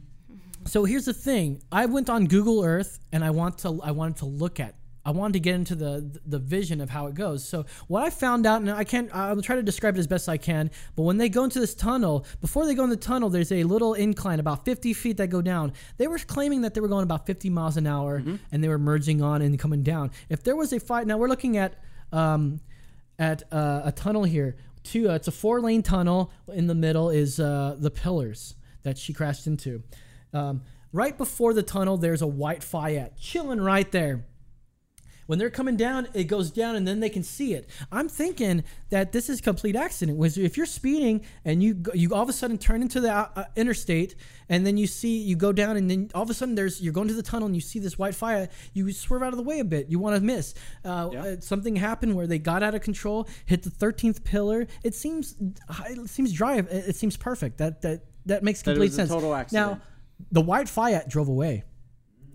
so here's the thing. I went on Google Earth and I want to I wanted to look at I wanted to get into the the vision of how it goes. So what I found out, and I can't, I'll try to describe it as best I can, but when they go into this tunnel, before they go in the tunnel, there's a little incline, about fifty feet that go down. They were claiming that they were going about fifty miles an hour, mm-hmm. and they were merging on and coming down. If there was a fight, now we're looking at um, at uh, a tunnel here. Two, uh, it's a four-lane tunnel. In the middle is uh, the pillars that she crashed into. Um, right before the tunnel, there's a white Fiat chilling right there. When they're coming down, it goes down, and then they can see it. I'm thinking that this is a complete accident. If you're speeding and you go, you all of a sudden turn into the uh, interstate, and then you see you go down, and then all of a sudden there's you're going to the tunnel, and you see this white fire. You swerve out of the way a bit. You want to miss. Uh, yeah. uh, something happened where they got out of control, hit the thirteenth pillar. It seems it seems dry. It, it seems perfect. That that that makes complete that it was sense. A total accident. Now, the white Fiat drove away,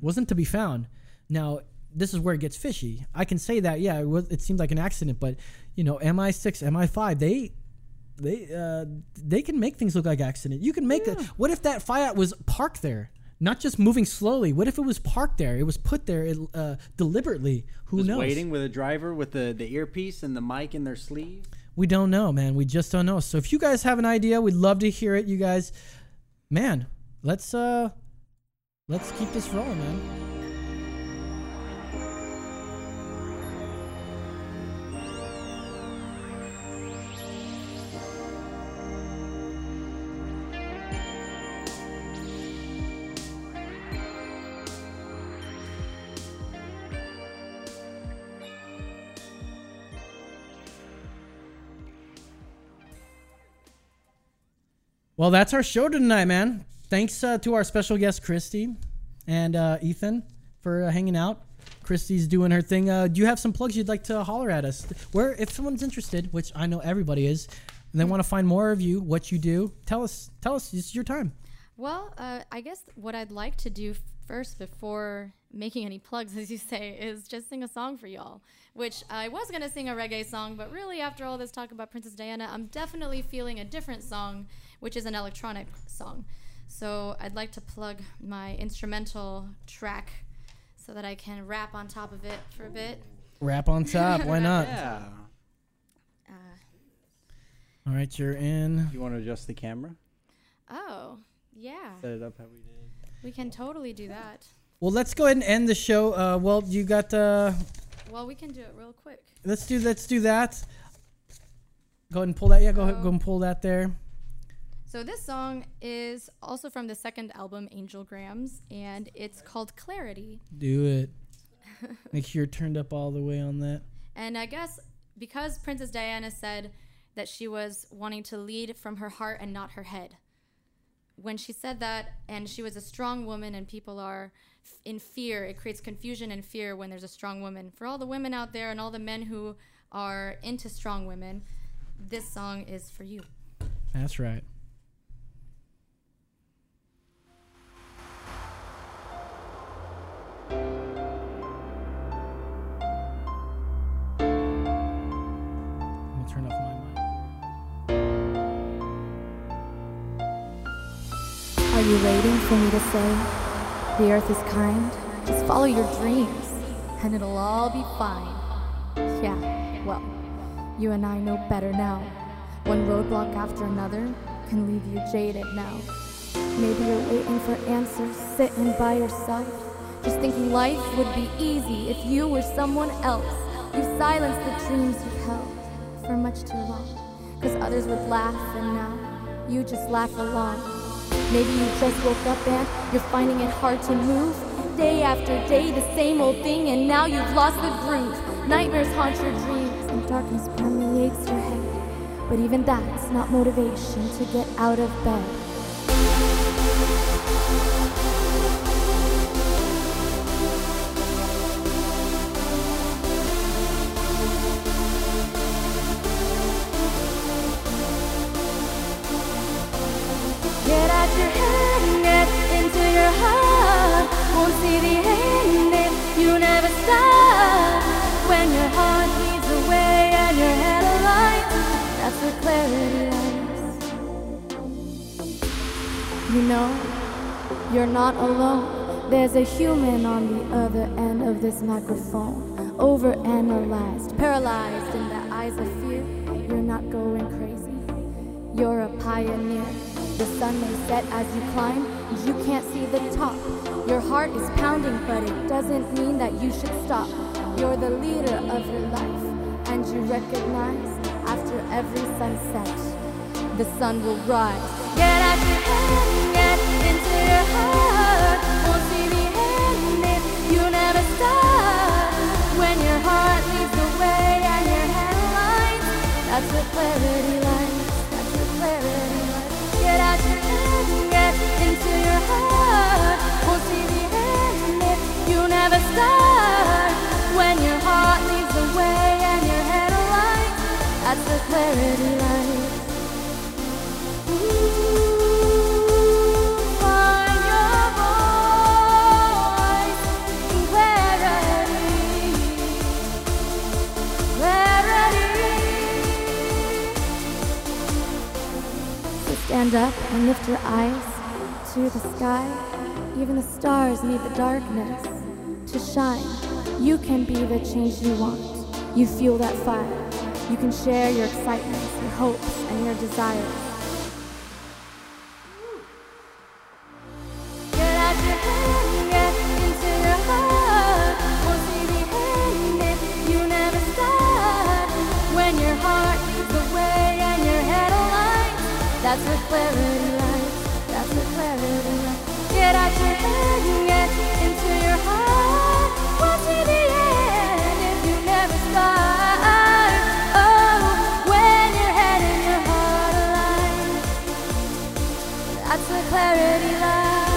wasn't to be found. Now. This is where it gets fishy. I can say that, yeah, it, was, it seemed like an accident, but, you know, M I six, M I five, they they, uh, they can make things look like accident. You can make yeah. a... What if that Fiat was parked there? Not just moving slowly. What if it was parked there? It was put there it, uh, deliberately. Who knows? Waiting with a driver with the, the earpiece and the mic in their sleeve. we don't know, man. We just don't know. So if you guys have an idea, we'd love to hear it, you guys. Man, let's uh let's keep this rolling, man. Well, that's our show tonight, man. Thanks uh, to our special guest, Christy, and uh, Ethan for uh, hanging out. Christy's doing her thing. Uh, do you have some plugs you'd like to holler at us? Where, if someone's interested, which I know everybody is, and they want to find more of you, what you do, tell us, tell us, it's your time. Well, uh, I guess what I'd like to do first before making any plugs, as you say, is just sing a song for y'all, which I was going to sing a reggae song, but really after all this talk about Princess Diana, I'm definitely feeling a different song, which is an electronic song. So I'd like to plug my instrumental track so that I can rap on top of it for a bit. Rap on top, why not? Yeah. Uh, All right, you're in. You want to adjust the camera? Oh, yeah. Set it up how we did. We can totally do that. Well, let's go ahead and end the show. Uh, well, you got the... Well, we can do it real quick. Let's do, let's do that. Go ahead and pull that. Yeah, go, oh. ahead, go and pull that there. So this song is also from the second album, Angel Grams, and it's called Clarity. Do it. Make sure you're turned up all the way on that. And I guess because Princess Diana said that she was wanting to lead from her heart and not her head. When she said that, and she was a strong woman, and people are f- in fear, it creates confusion and fear when there's a strong woman. For all the women out there and all the men who are into strong women, this song is for you. That's right. Turn off my mic. Are you waiting for me to say, the earth is kind? Just follow your dreams, and it'll all be fine. Yeah, well, you and I know better now. One roadblock after another can leave you jaded now. Maybe you're waiting for answers, sitting by yourself, just thinking life would be easy if you were someone else. You silenced the dreams you held for much too long, cause others would laugh and now you just laugh along. Maybe you just woke up and you're finding it hard to move. Day after day, the same old thing, and now you've lost the groove. Nightmares haunt your dreams and darkness permeates your head, but even that's not motivation to get out of bed. See the end if you never stop. When your heart leads the way and your head aligns, that's where clarity lies. You know, you're not alone. There's a human on the other end of this microphone. Overanalyzed, paralyzed in the eyes of fear. You're not going crazy, you're a pioneer. The sun may set as you climb, you can't see the top. Your heart is pounding, but it doesn't mean that you should stop. You're the leader of your life, and you recognize after every sunset, the sun will rise. Get out your head, get into your heart. Won't see the end if you never stop. When your heart leads the way and your head aligns, that's where clarity lies. That's where clarity lies. Get out your head, get into your heart. Won't see the end if you never start. When your heart leads the way and your head aligns, that's the clarity light. Ooh, find your voice in clarity. Clarity. So stand up and lift your eyes to the sky. Even the stars need the darkness to shine. You can be the change you want. You feel that fire. You can share your excitements, your hopes, and your desires. That's the clarity light, that's the clarity light. Get out your head and get into your heart. What's in the end if you never start? Oh, when your head and your heart align, that's the clarity light. Oh,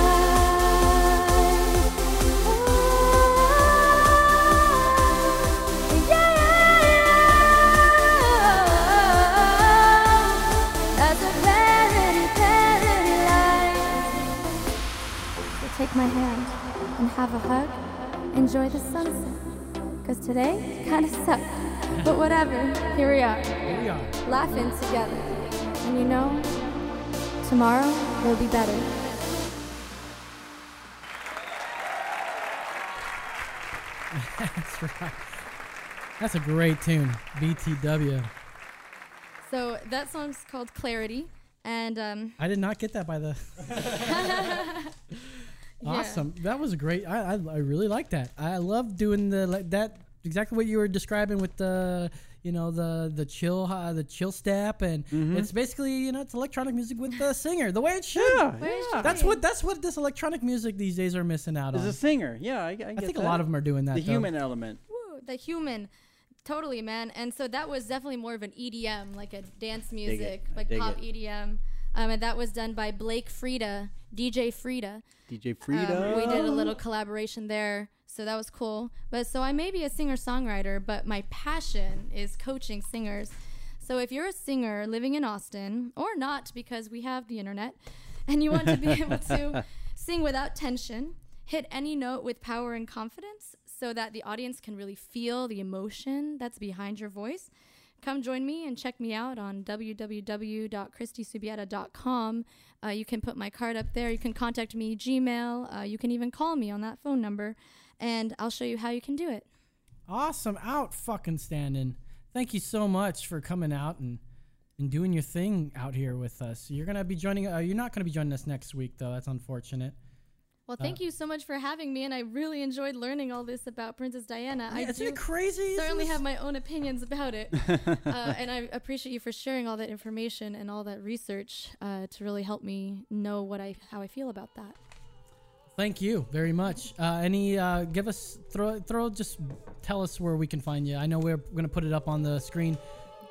yeah. Take my hand and have a hug. Enjoy the sunset. Because today kind of sucked. But whatever, here we are. Here we are. Laughing together. And you know, tomorrow will be better. That's right. That's a great tune, B T W. So that song's called Clarity. And um, I did not get that by the... Awesome. Yeah. That was great. I, I I really like that. I love doing the like that exactly what you were describing with the you know the the chill uh, the chill step and mm-hmm. it's basically you know it's electronic music with the singer the way it should. Yeah, yeah. It should that's be. what that's what this electronic music these days are missing out on. Is a singer. Yeah, I, I, get I think that. a lot of them are doing that. The though. human element. Woo, the human. Totally, man. And so that was definitely more of an E D M, like a dance music, like pop it. E D M. Um, and that was done by Blake Frieda, D J Frieda. D J Frieda. Um, we did a little collaboration there, so that was cool. But so I may be a singer-songwriter, but my passion is coaching singers. So if you're a singer living in Austin, or not because we have the internet, and you want to be able to sing without tension, hit any note with power and confidence so that the audience can really feel the emotion that's behind your voice, come join me and check me out on w w w dot christy subieta dot com. Uh, you can put my card up there. You can contact me, Gmail. Uh, you can even call me on that phone number, and I'll show you how you can do it. Awesome. Out fucking standing. Thank you so much for coming out and, and doing your thing out here with us. You're going to be joining. Uh, you're not going to be joining us next week, though. That's unfortunate. Well, thank uh, you so much for having me, and I really enjoyed learning all this about Princess Diana. Yeah, I isn't it crazy? certainly have my own opinions about it, uh, and I appreciate you for sharing all that information and all that research uh, to really help me know what I how I feel about that. Thank you very much. Uh, any, uh, give us throw throw just tell us where we can find you. I know we're gonna put it up on the screen.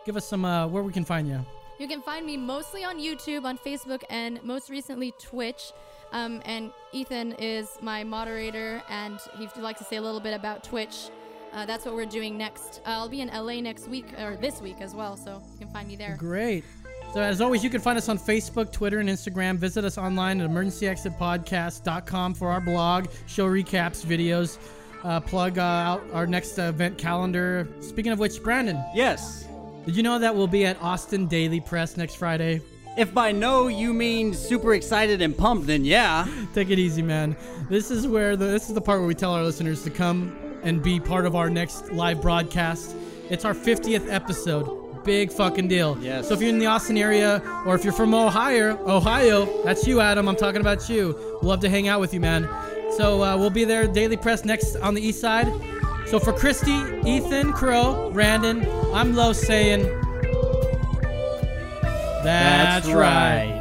Give us some uh, where we can find you. You can find me mostly on YouTube, on Facebook, and most recently Twitch. Um, and Ethan is my moderator, and he'd like to say a little bit about Twitch. Uh, that's what we're doing next. Uh, I'll be in L A next week, or this week as well, so you can find me there. Great. So as always, you can find us on Facebook, Twitter, and Instagram. Visit us online at emergency exit podcast dot com for our blog, show recaps, videos, uh, plug uh, out our next uh, event calendar. Speaking of which, Brandon. Yes. Did you know that we'll be at Austin Daily Press next Friday? If by no you mean super excited and pumped, then yeah. Take it easy, man. This is where the, this is the part where we tell our listeners to come and be part of our next live broadcast. It's our fiftieth episode. Big fucking deal. Yes. So if you're in the Austin area, or if you're from Ohio, Ohio, that's you, Adam. I'm talking about you. Love to hang out with you, man. So uh, we'll be there, Daily Press, next on the east side. So for Christy, Ethan, Crow, Brandon, I'm low saying... That's, That's right. right.